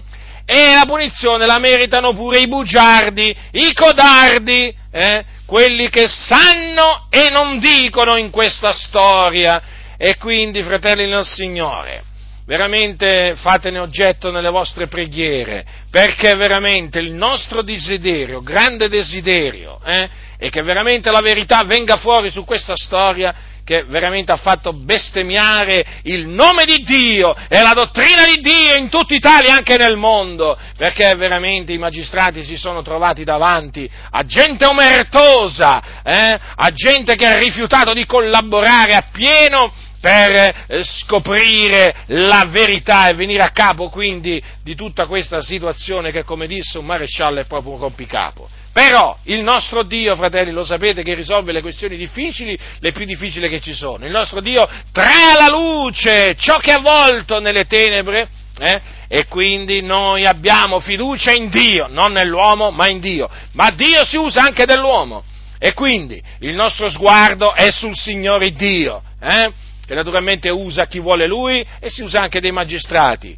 E la punizione la meritano pure i bugiardi, i codardi, eh? Quelli che sanno e non dicono in questa storia. E quindi, fratelli del Signore, veramente fatene oggetto nelle vostre preghiere, perché veramente il nostro desiderio, grande desiderio, eh? è che veramente la verità venga fuori su questa storia, che veramente ha fatto bestemmiare il nome di Dio e la dottrina di Dio in tutta Italia e anche nel mondo, perché veramente i magistrati si sono trovati davanti a gente omertosa, eh, a gente che ha rifiutato di collaborare appieno per eh, scoprire la verità e venire a capo quindi di tutta questa situazione che, come disse un maresciallo, è proprio un rompicapo. Però il nostro Dio, fratelli, lo sapete che risolve le questioni difficili, le più difficili che ci sono. Il nostro Dio trae alla luce ciò che è avvolto nelle tenebre, eh? E quindi noi abbiamo fiducia in Dio, non nell'uomo, ma in Dio. Ma Dio si usa anche dell'uomo, e quindi il nostro sguardo è sul Signore Dio, eh? che naturalmente usa chi vuole Lui, e si usa anche dei magistrati,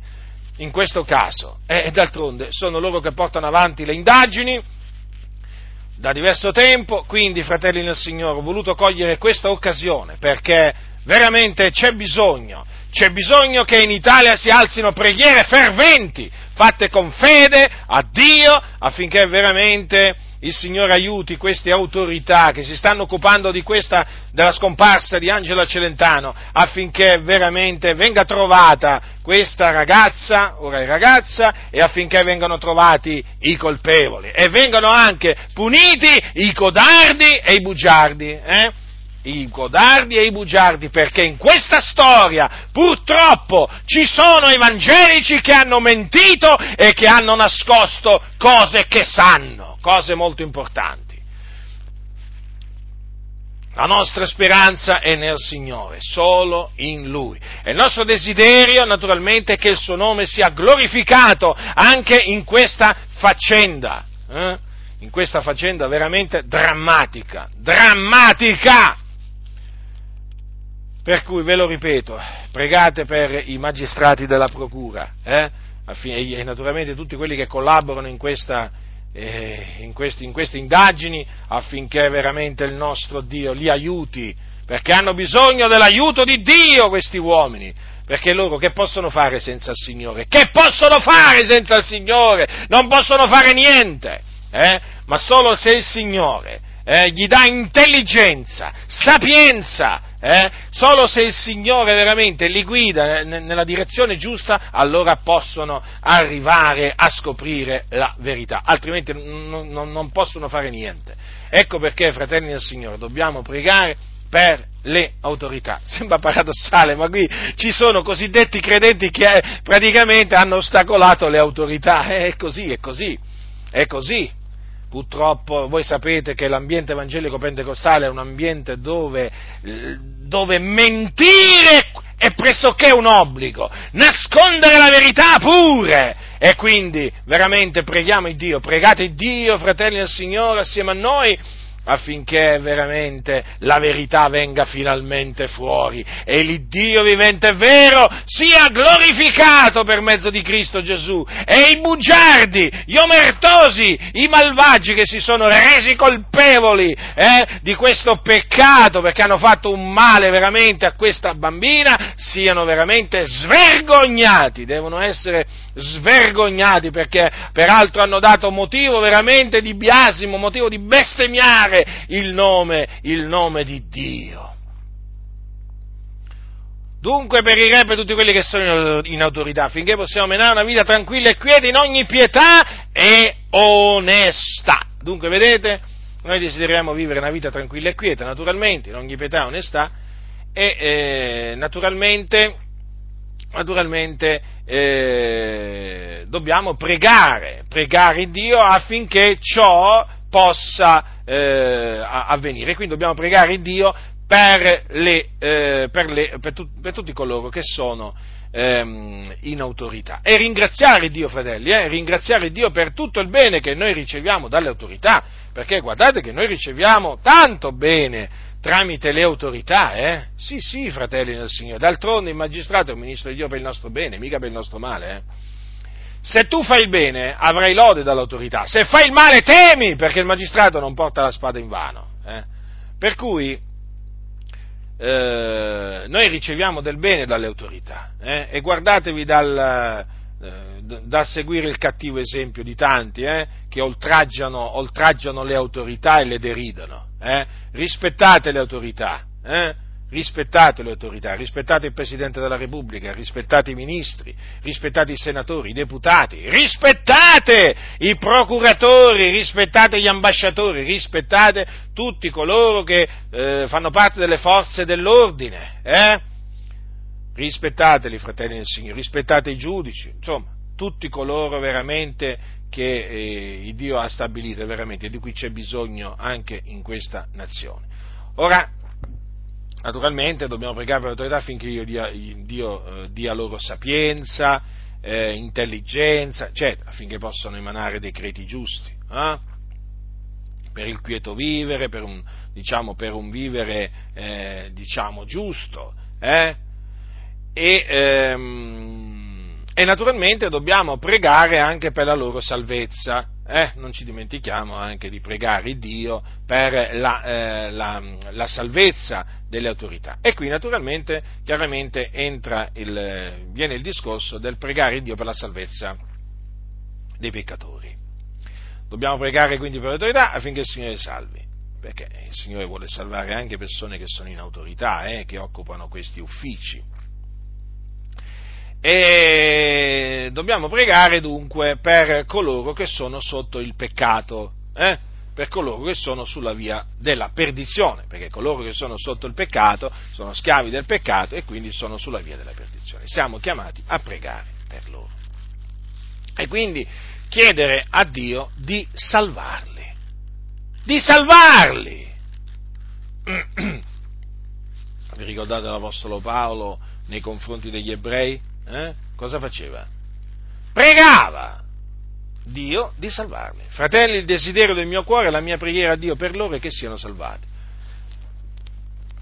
in questo caso. E eh, d'altronde sono loro che portano avanti le indagini da diverso tempo. Quindi, fratelli nel Signore, ho voluto cogliere questa occasione perché veramente c'è bisogno, c'è bisogno che in Italia si alzino preghiere ferventi, fatte con fede a Dio, affinché veramente il Signore aiuti queste autorità che si stanno occupando di questa, della scomparsa di Angela Celentano, affinché veramente venga trovata questa ragazza, ora è ragazza, e affinché vengano trovati i colpevoli e vengano anche puniti i codardi e i bugiardi, eh? I codardi e i bugiardi, perché in questa storia purtroppo ci sono evangelici che hanno mentito e che hanno nascosto cose che sanno, cose molto importanti. La nostra speranza è nel Signore, solo in Lui. E il nostro desiderio, naturalmente, è che il Suo nome sia glorificato anche in questa faccenda, eh? in questa faccenda veramente drammatica, drammatica! Per cui, ve lo ripeto, pregate per i magistrati della Procura, eh? e naturalmente tutti quelli che collaborano in questa, eh, in, questi, in queste indagini, affinché veramente il nostro Dio li aiuti, perché hanno bisogno dell'aiuto di Dio questi uomini, perché loro che possono fare senza il Signore? Che possono fare senza il Signore? Non possono fare niente, eh? ma solo se il Signore eh, gli dà intelligenza, sapienza, Eh? solo se il Signore veramente li guida nella direzione giusta, allora possono arrivare a scoprire la verità, altrimenti non, non, non possono fare niente. Ecco perché, fratelli del Signore, dobbiamo pregare per le autorità. Sembra paradossale, ma qui ci sono cosiddetti credenti che praticamente hanno ostacolato le autorità. È così, è così, è così. Purtroppo voi sapete che l'ambiente evangelico pentecostale è un ambiente dove, dove mentire è pressoché un obbligo, nascondere la verità pure, e quindi veramente preghiamo il Dio, pregate il Dio, fratelli del Signore, assieme a noi, affinché veramente la verità venga finalmente fuori e l'Iddio vivente e vero sia glorificato per mezzo di Cristo Gesù, e i bugiardi, gli omertosi, i malvagi che si sono resi colpevoli eh, di questo peccato, perché hanno fatto un male veramente a questa bambina, siano veramente svergognati, devono essere svergognati, perché peraltro hanno dato motivo veramente di biasimo, motivo di bestemmiare il nome, il nome di Dio. Dunque per i re, per tutti quelli che sono in autorità, finché possiamo menare una vita tranquilla e quieta in ogni pietà e onestà. Dunque vedete, noi desideriamo vivere una vita tranquilla e quieta, naturalmente, in ogni pietà e onestà, e eh, naturalmente, naturalmente eh, dobbiamo pregare, pregare Dio affinché ciò possa eh, avvenire. Quindi dobbiamo pregare Dio per, le, eh, per, le, per, tu, per tutti coloro che sono ehm, in autorità, e ringraziare Dio, fratelli, eh, ringraziare Dio per tutto il bene che noi riceviamo dalle autorità, perché guardate che noi riceviamo tanto bene tramite le autorità, eh? Sì, sì, fratelli del Signore, d'altronde il magistrato è un ministro di Dio per il nostro bene, mica per il nostro male, eh? Se tu fai il bene avrai lode dall'autorità, se fai il male temi, perché il magistrato non porta la spada in vano. Eh? Per cui eh, noi riceviamo del bene dalle autorità, eh? e guardatevi dal, eh, da seguire il cattivo esempio di tanti eh? che oltraggiano, oltraggiano le autorità e le deridono. Eh? Rispettate le autorità. Eh? Rispettate le autorità, rispettate il Presidente della Repubblica, rispettate i ministri, rispettate i senatori, i deputati, rispettate i procuratori, rispettate gli ambasciatori, rispettate tutti coloro che eh, fanno parte delle forze dell'ordine, eh? rispettateli, fratelli del Signore, rispettate i giudici, insomma, tutti coloro veramente che eh, il Dio ha stabilito veramente, e di cui c'è bisogno anche in questa nazione. Ora, naturalmente dobbiamo pregare per l'autorità affinché io dia, Dio eh, dia loro sapienza, eh, intelligenza, eccetera, affinché possano emanare decreti giusti, eh? per il quieto vivere, per un, diciamo, per un vivere eh, diciamo, giusto. Eh? E, ehm, e naturalmente dobbiamo pregare anche per la loro salvezza. Eh, non ci dimentichiamo anche di pregare Dio per la, eh, la, la salvezza delle autorità. E qui naturalmente, chiaramente, entra il, viene il discorso del pregare Dio per la salvezza dei peccatori. Dobbiamo pregare quindi per l'autorità affinché il Signore salvi, perché il Signore vuole salvare anche persone che sono in autorità, eh, che occupano questi uffici. E dobbiamo pregare dunque per coloro che sono sotto il peccato, eh? per coloro che sono sulla via della perdizione, perché coloro che sono sotto il peccato sono schiavi del peccato e quindi sono sulla via della perdizione. Siamo chiamati a pregare per loro e quindi chiedere a Dio di salvarli, di salvarli. Vi ricordate l'Apostolo Paolo nei confronti degli ebrei? Eh? Cosa faceva? Pregava Dio di salvarmi. Fratelli, il desiderio del mio cuore, la mia preghiera a Dio per loro è che siano salvati.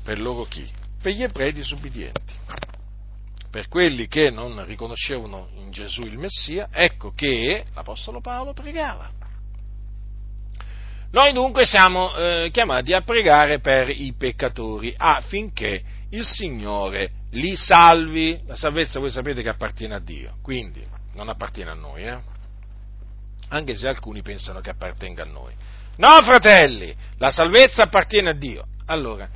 Per loro chi? Per gli ebrei disubbidienti, per quelli che non riconoscevano in Gesù il Messia. Ecco che l'Apostolo Paolo pregava. Noi dunque siamo eh, chiamati a pregare per i peccatori affinché il Signore li salvi. La salvezza voi sapete che appartiene a Dio, quindi non appartiene a noi, eh? Anche se alcuni pensano che appartenga a noi. No, fratelli, la salvezza appartiene a Dio. Allora,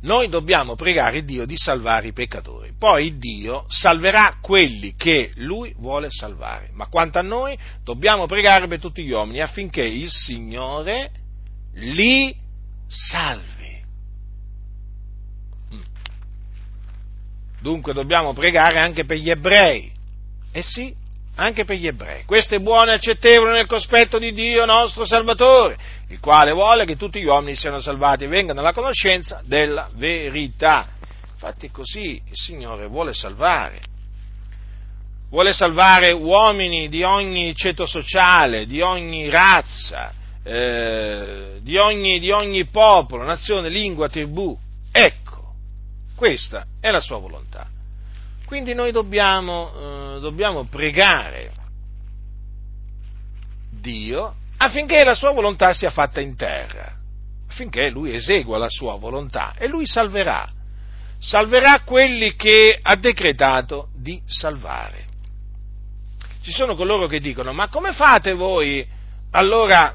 noi dobbiamo pregare Dio di salvare i peccatori, poi Dio salverà quelli che Lui vuole salvare, ma quanto a noi dobbiamo pregare per tutti gli uomini affinché il Signore li salvi. Dunque dobbiamo pregare anche per gli ebrei, eh sì, anche per gli ebrei. Questo è buono e accettevole nel cospetto di Dio nostro Salvatore, il quale vuole che tutti gli uomini siano salvati e vengano alla conoscenza della verità. Infatti così il Signore vuole salvare, vuole salvare uomini di ogni ceto sociale, di ogni razza, eh, di ogni, di ogni popolo, nazione, lingua, tribù. Ecco, questa è la sua volontà. Quindi noi dobbiamo, eh, dobbiamo pregare Dio affinché la sua volontà sia fatta in terra, affinché Lui esegua la sua volontà e Lui salverà, salverà quelli che ha decretato di salvare. Ci sono coloro che dicono: ma come fate voi allora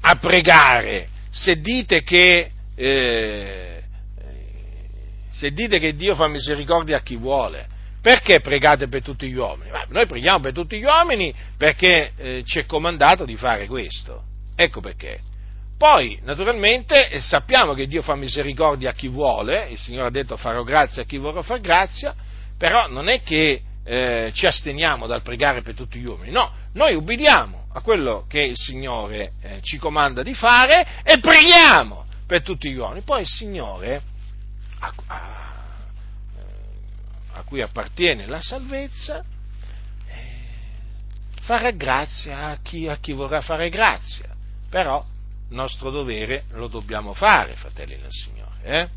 a pregare se dite che... Eh, Se dite che Dio fa misericordia a chi vuole, perché pregate per tutti gli uomini? Beh, noi preghiamo per tutti gli uomini perché eh, ci è comandato di fare questo. Ecco perché. Poi, naturalmente, eh, sappiamo che Dio fa misericordia a chi vuole, il Signore ha detto: farò grazia a chi vorrà far grazia, però non è che eh, ci asteniamo dal pregare per tutti gli uomini, no, noi ubbidiamo a quello che il Signore eh, ci comanda di fare e preghiamo per tutti gli uomini. Poi il Signore, A, a, a cui appartiene la salvezza, eh, farà grazia a chi, a chi vorrà fare grazia, però il nostro dovere lo dobbiamo fare, fratelli del Signore, eh?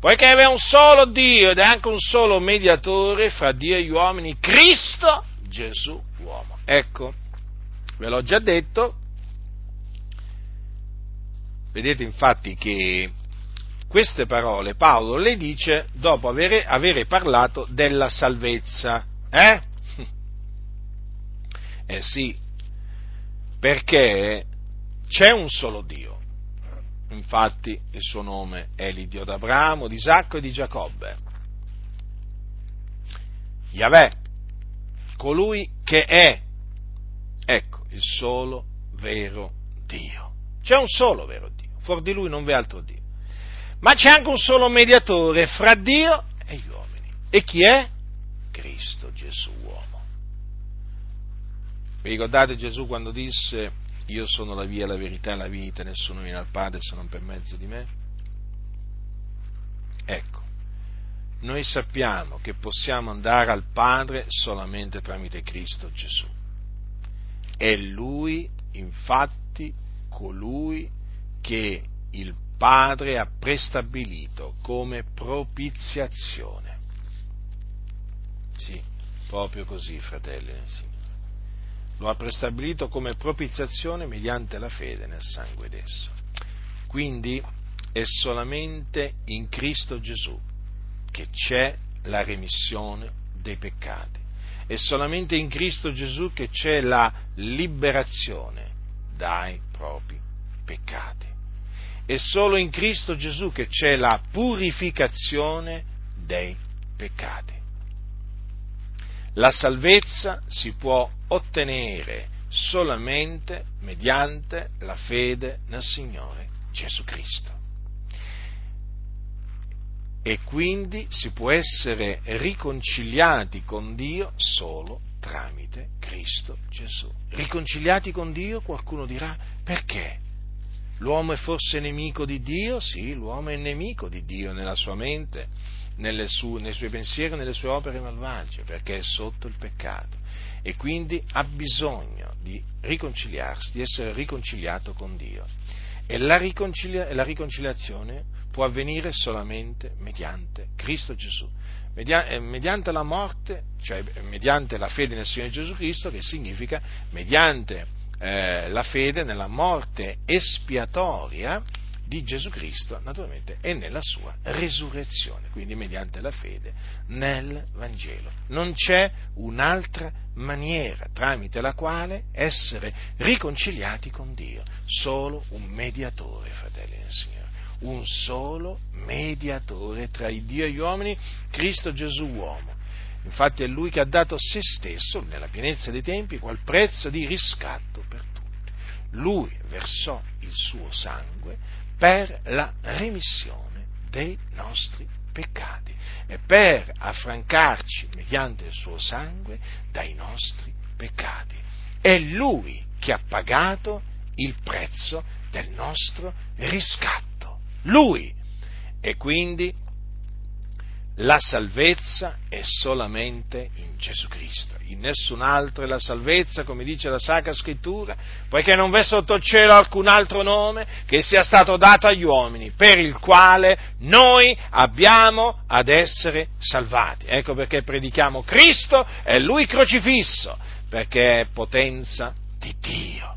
poiché è un solo Dio ed è anche un solo mediatore fra Dio e gli uomini, Cristo Gesù uomo. Ecco, ve l'ho già detto. Vedete infatti che queste parole Paolo le dice dopo avere, avere parlato della salvezza, eh? Eh sì, perché c'è un solo Dio, infatti il suo nome è l'Iddio d'Abramo, di Isacco e di Giacobbe, Yahweh, colui che è, ecco, il solo vero Dio. C'è un solo vero Dio, fuori di Lui non v'è altro Dio. Ma c'è anche un solo mediatore fra Dio e gli uomini. E chi è? Cristo Gesù uomo. Vi ricordate Gesù quando disse: io sono la via, la verità e la vita, nessuno viene al Padre se non per mezzo di me? Ecco, noi sappiamo che possiamo andare al Padre solamente tramite Cristo Gesù. È Lui, infatti, colui che il Padre ha prestabilito come propiziazione. Sì, proprio così, fratelli del Signore. Lo ha prestabilito come propiziazione mediante la fede nel sangue d'esso. Quindi è solamente in Cristo Gesù che c'è la remissione dei peccati. è solamente in Cristo Gesù che c'è la liberazione dai propri peccati. È solo in Cristo Gesù che c'è la purificazione dei peccati. La salvezza si può ottenere solamente mediante la fede nel Signore Gesù Cristo. E quindi si può essere riconciliati con Dio solo tramite Cristo Gesù. Riconciliati con Dio, qualcuno dirà, perché? L'uomo è forse nemico di Dio? Sì, l'uomo è nemico di Dio nella sua mente, nelle sue, nei suoi pensieri, nelle sue opere malvagie, perché è sotto il peccato. E quindi ha bisogno di riconciliarsi, di essere riconciliato con Dio. E la, riconcilia- la riconciliazione può avvenire solamente mediante Cristo Gesù, Media- mediante la morte, cioè mediante la fede nel Signore Gesù Cristo, che significa mediante eh, la fede nella morte espiatoria di Gesù Cristo, naturalmente, e nella sua resurrezione, quindi mediante la fede nel Vangelo. Non c'è un'altra maniera tramite la quale essere riconciliati con Dio, solo un mediatore, fratelli del Signore, un solo mediatore tra il Dio e gli uomini, Cristo Gesù uomo. Infatti è Lui che ha dato se stesso, nella pienezza dei tempi, qual prezzo di riscatto per tutti. Lui versò il suo sangue per la remissione dei nostri peccati e per affrancarci mediante il suo sangue dai nostri peccati. È Lui che ha pagato il prezzo del nostro riscatto. Lui! E quindi la salvezza è solamente in Gesù Cristo, in nessun altro è la salvezza, come dice la Sacra Scrittura, poiché non v'è sotto il cielo alcun altro nome che sia stato dato agli uomini, per il quale noi abbiamo ad essere salvati. Ecco perché predichiamo Cristo e Lui crocifisso, perché è potenza di Dio,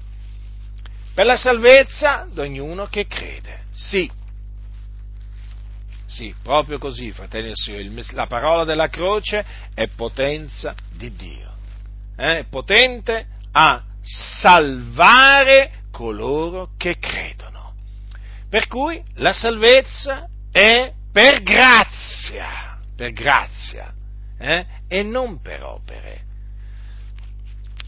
per la salvezza di ognuno che crede, sì. Sì, proprio così, fratelli e sorelle, la parola della croce è potenza di Dio, eh? È potente a salvare coloro che credono, per cui la salvezza è per grazia, per grazia, eh? E non per opere.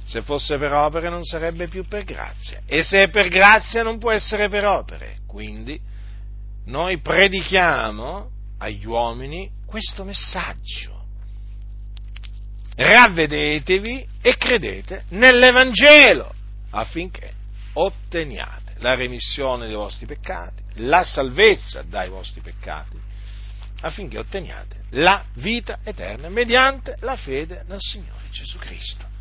Se fosse per opere non sarebbe più per grazia, e se è per grazia non può essere per opere, quindi noi predichiamo agli uomini questo messaggio. Ravvedetevi e credete nell'Evangelo affinché otteniate la remissione dei vostri peccati, la salvezza dai vostri peccati, affinché otteniate la vita eterna mediante la fede nel Signore Gesù Cristo.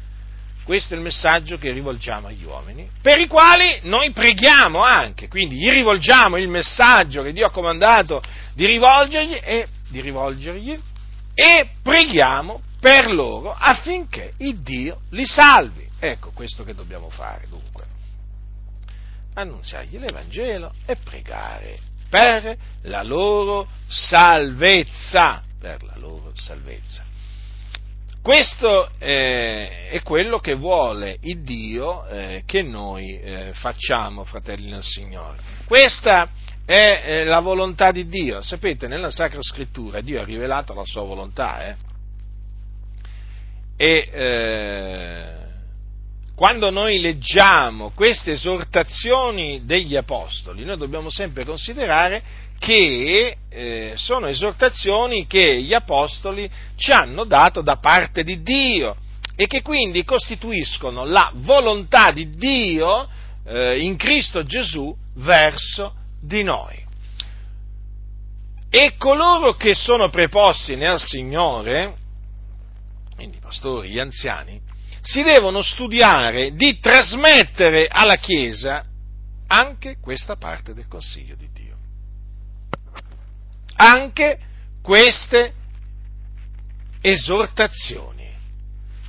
Questo è il messaggio che rivolgiamo agli uomini, per i quali noi preghiamo anche, quindi gli rivolgiamo il messaggio che Dio ha comandato di rivolgergli e, di rivolgergli, e preghiamo per loro affinché il Dio li salvi. Ecco questo che dobbiamo fare dunque, annunziargli l'Evangelo e pregare per la loro salvezza, per la loro salvezza. Questo eh, è quello che vuole il Dio eh, che noi eh, facciamo, fratelli nel Signore. Questa è eh, la volontà di Dio. Sapete, nella Sacra Scrittura Dio ha rivelato la sua volontà. Eh? E eh, quando noi leggiamo queste esortazioni degli Apostoli, noi dobbiamo sempre considerare che eh, sono esortazioni che gli apostoli ci hanno dato da parte di Dio e che quindi costituiscono la volontà di Dio eh, in Cristo Gesù verso di noi. E coloro che sono preposti nel Signore, quindi i pastori, gli anziani, si devono studiare di trasmettere alla Chiesa anche questa parte del consiglio di Dio. Anche queste esortazioni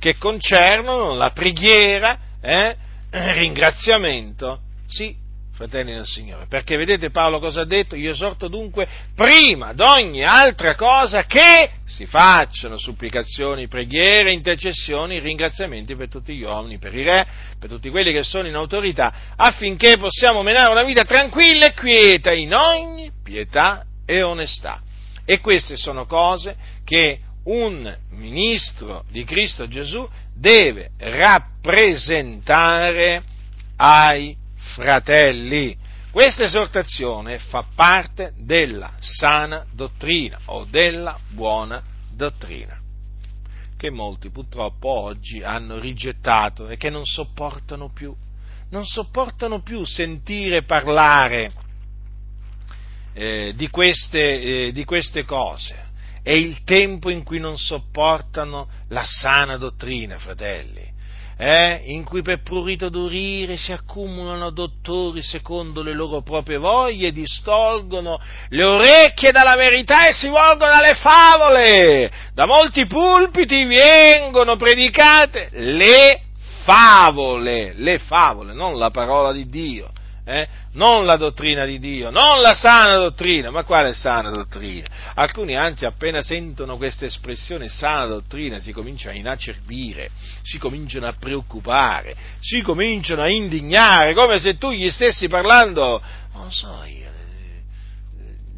che concernono la preghiera, eh, ringraziamento, sì, fratelli del Signore, perché vedete Paolo cosa ha detto? Io esorto dunque prima d'ogni altra cosa che si facciano supplicazioni, preghiere, intercessioni, ringraziamenti per tutti gli uomini, per i re, per tutti quelli che sono in autorità, affinché possiamo menare una vita tranquilla e quieta in ogni pietà e onestà. E queste sono cose che un ministro di Cristo Gesù deve rappresentare ai fratelli. Questa esortazione fa parte della sana dottrina o della buona dottrina, che molti purtroppo oggi hanno rigettato e che non sopportano più, non sopportano più sentire parlare eh, di queste, eh, di queste cose. È il tempo in cui non sopportano la sana dottrina, fratelli, eh? in cui per prurito d'udire si accumulano dottori secondo le loro proprie voglie, distolgono le orecchie dalla verità e si volgono alle favole. Da molti pulpiti vengono predicate le favole, le favole, non la parola di Dio. Eh? Non la dottrina di Dio, non la sana dottrina, ma quale sana dottrina? Alcuni anzi appena sentono questa espressione sana dottrina si cominciano a inacerbire, si cominciano a preoccupare, si cominciano a indignare, come se tu gli stessi parlando, non so io,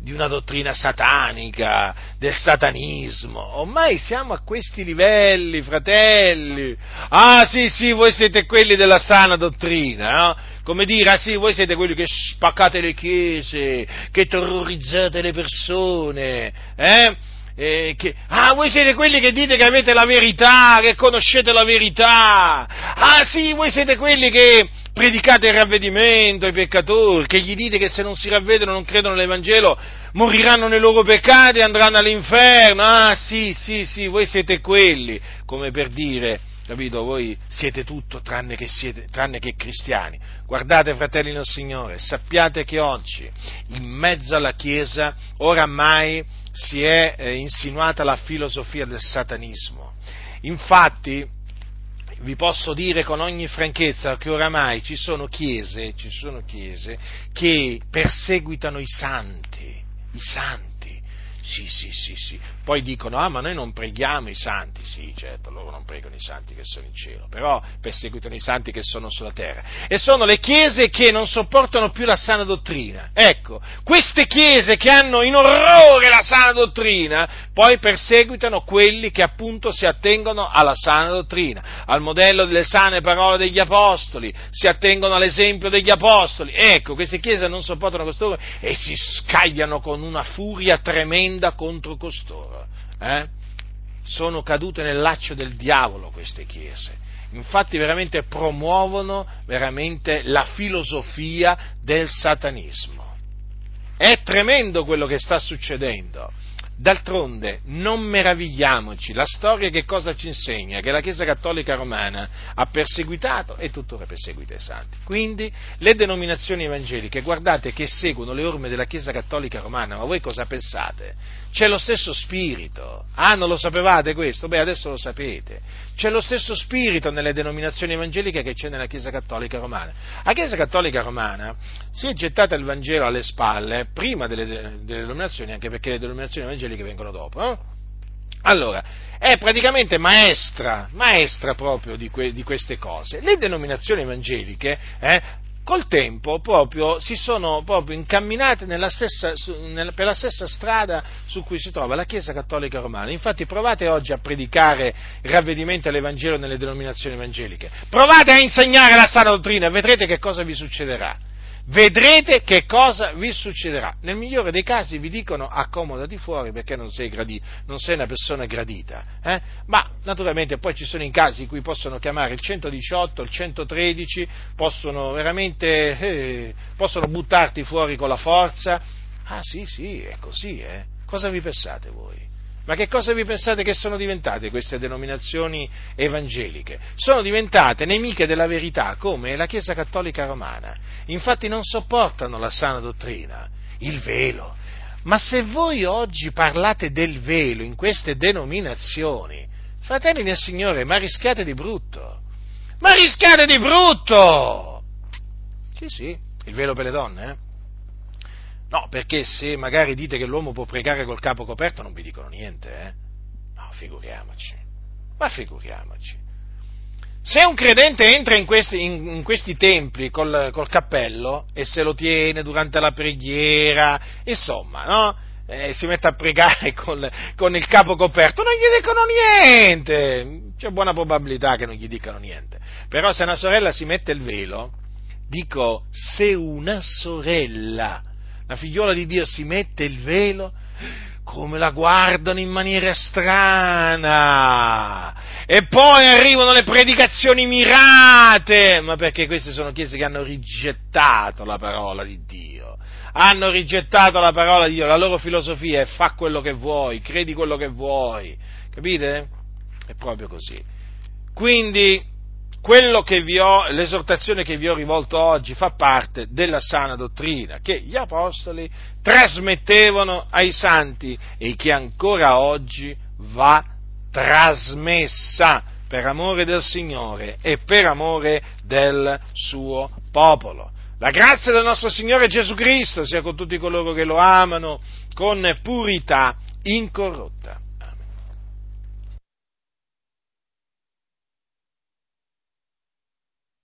di una dottrina satanica, del satanismo. Ormai siamo a questi livelli, fratelli. Ah sì, sì, voi siete quelli della sana dottrina, no? Come dire, ah sì, voi siete quelli che spaccate le chiese, che terrorizzate le persone, eh? Eh, che, ah, voi siete quelli che dite che avete la verità, che conoscete la verità. Ah sì, voi siete quelli che predicate il ravvedimento ai peccatori, che gli dite che se non si ravvedono, non credono all'Evangelo, moriranno nei loro peccati e andranno all'inferno. Ah sì, sì, sì, voi siete quelli, come per dire, capito, voi siete tutto tranne che, siete, tranne che cristiani. Guardate, fratelli del Signore, sappiate che oggi, in mezzo alla Chiesa, oramai si è eh, insinuata la filosofia del satanismo. Infatti vi posso dire con ogni franchezza che oramai ci sono chiese, ci sono chiese che perseguitano i santi, i santi, sì sì sì sì, poi dicono ah ma noi non preghiamo i santi, sì certo loro non pregano i santi che sono in cielo, però perseguitano i santi che sono sulla terra, e sono le chiese che non sopportano più la sana dottrina. Ecco, queste chiese che hanno in orrore la sana dottrina poi perseguitano quelli che appunto si attengono alla sana dottrina, al modello delle sane parole degli apostoli, si attengono all'esempio degli apostoli. Ecco, queste chiese non sopportano costoro e si scagliano con una furia tremenda contro costoro. Eh? Sono cadute nel laccio del diavolo queste chiese. Infatti veramente promuovono veramente la filosofia del satanismo. È tremendo quello che sta succedendo. D'altronde non meravigliamoci, la storia che cosa ci insegna? Che la Chiesa Cattolica Romana ha perseguitato e tuttora perseguita i santi. Quindi le denominazioni evangeliche, guardate che seguono le orme della Chiesa Cattolica Romana, ma voi cosa pensate? C'è lo stesso spirito. Ah, non lo sapevate questo? Beh, adesso lo sapete. C'è lo stesso spirito nelle denominazioni evangeliche che c'è nella Chiesa Cattolica Romana. La Chiesa Cattolica Romana si è gettata il Vangelo alle spalle prima delle, delle denominazioni, anche perché le denominazioni evangeliche che vengono dopo, eh? Allora, è praticamente maestra, maestra proprio di, que, di queste cose. Le denominazioni evangeliche, eh, col tempo proprio si sono proprio incamminate nella stessa, su, nel, per la stessa strada su cui si trova la Chiesa Cattolica Romana. Infatti provate oggi a predicare il ravvedimento all'Evangelo nelle denominazioni evangeliche, provate a insegnare la sana dottrina e vedrete che cosa vi succederà. Vedrete che cosa vi succederà. Nel migliore dei casi vi dicono accomodati fuori perché non sei, gradi, non sei una persona gradita. Eh? Ma naturalmente poi ci sono i casi in cui possono chiamare il centodiciotto, il centotredici, possono veramente eh, possono buttarti fuori con la forza. Ah sì, sì, è così. Eh? Cosa vi pensate voi? Ma che cosa vi pensate che sono diventate queste denominazioni evangeliche? Sono diventate nemiche della verità, come la Chiesa Cattolica Romana. Infatti non sopportano la sana dottrina, il velo. Ma se voi oggi parlate del velo in queste denominazioni, fratelli del Signore, ma rischiate di brutto. Ma rischiate di brutto! Sì, sì. il velo per le donne? Eh? No, perché se magari dite che l'uomo può pregare col capo coperto non vi dicono niente, eh? No, figuriamoci, ma figuriamoci. Se un credente entra in questi, in, in questi templi col, col cappello e se lo tiene durante la preghiera, insomma, no? Eh, si mette a pregare col, con il capo coperto, non gli dicono niente, c'è buona probabilità che non gli dicano niente. Però se una sorella si mette il velo, dico, se una sorella, la figliola di Dio, si mette il velo, come la guardano in maniera strana, e poi arrivano le predicazioni mirate, ma perché queste sono chiese che hanno rigettato la parola di Dio, hanno rigettato la parola di Dio, la loro filosofia è fa quello che vuoi, credi quello che vuoi, capite? È proprio così. Quindi quello che vi ho, l'esortazione che vi ho rivolto oggi fa parte della sana dottrina che gli apostoli trasmettevano ai santi e che ancora oggi va trasmessa per amore del Signore e per amore del suo popolo. La grazia del nostro Signore Gesù Cristo sia con tutti coloro che lo amano con purità incorrotta.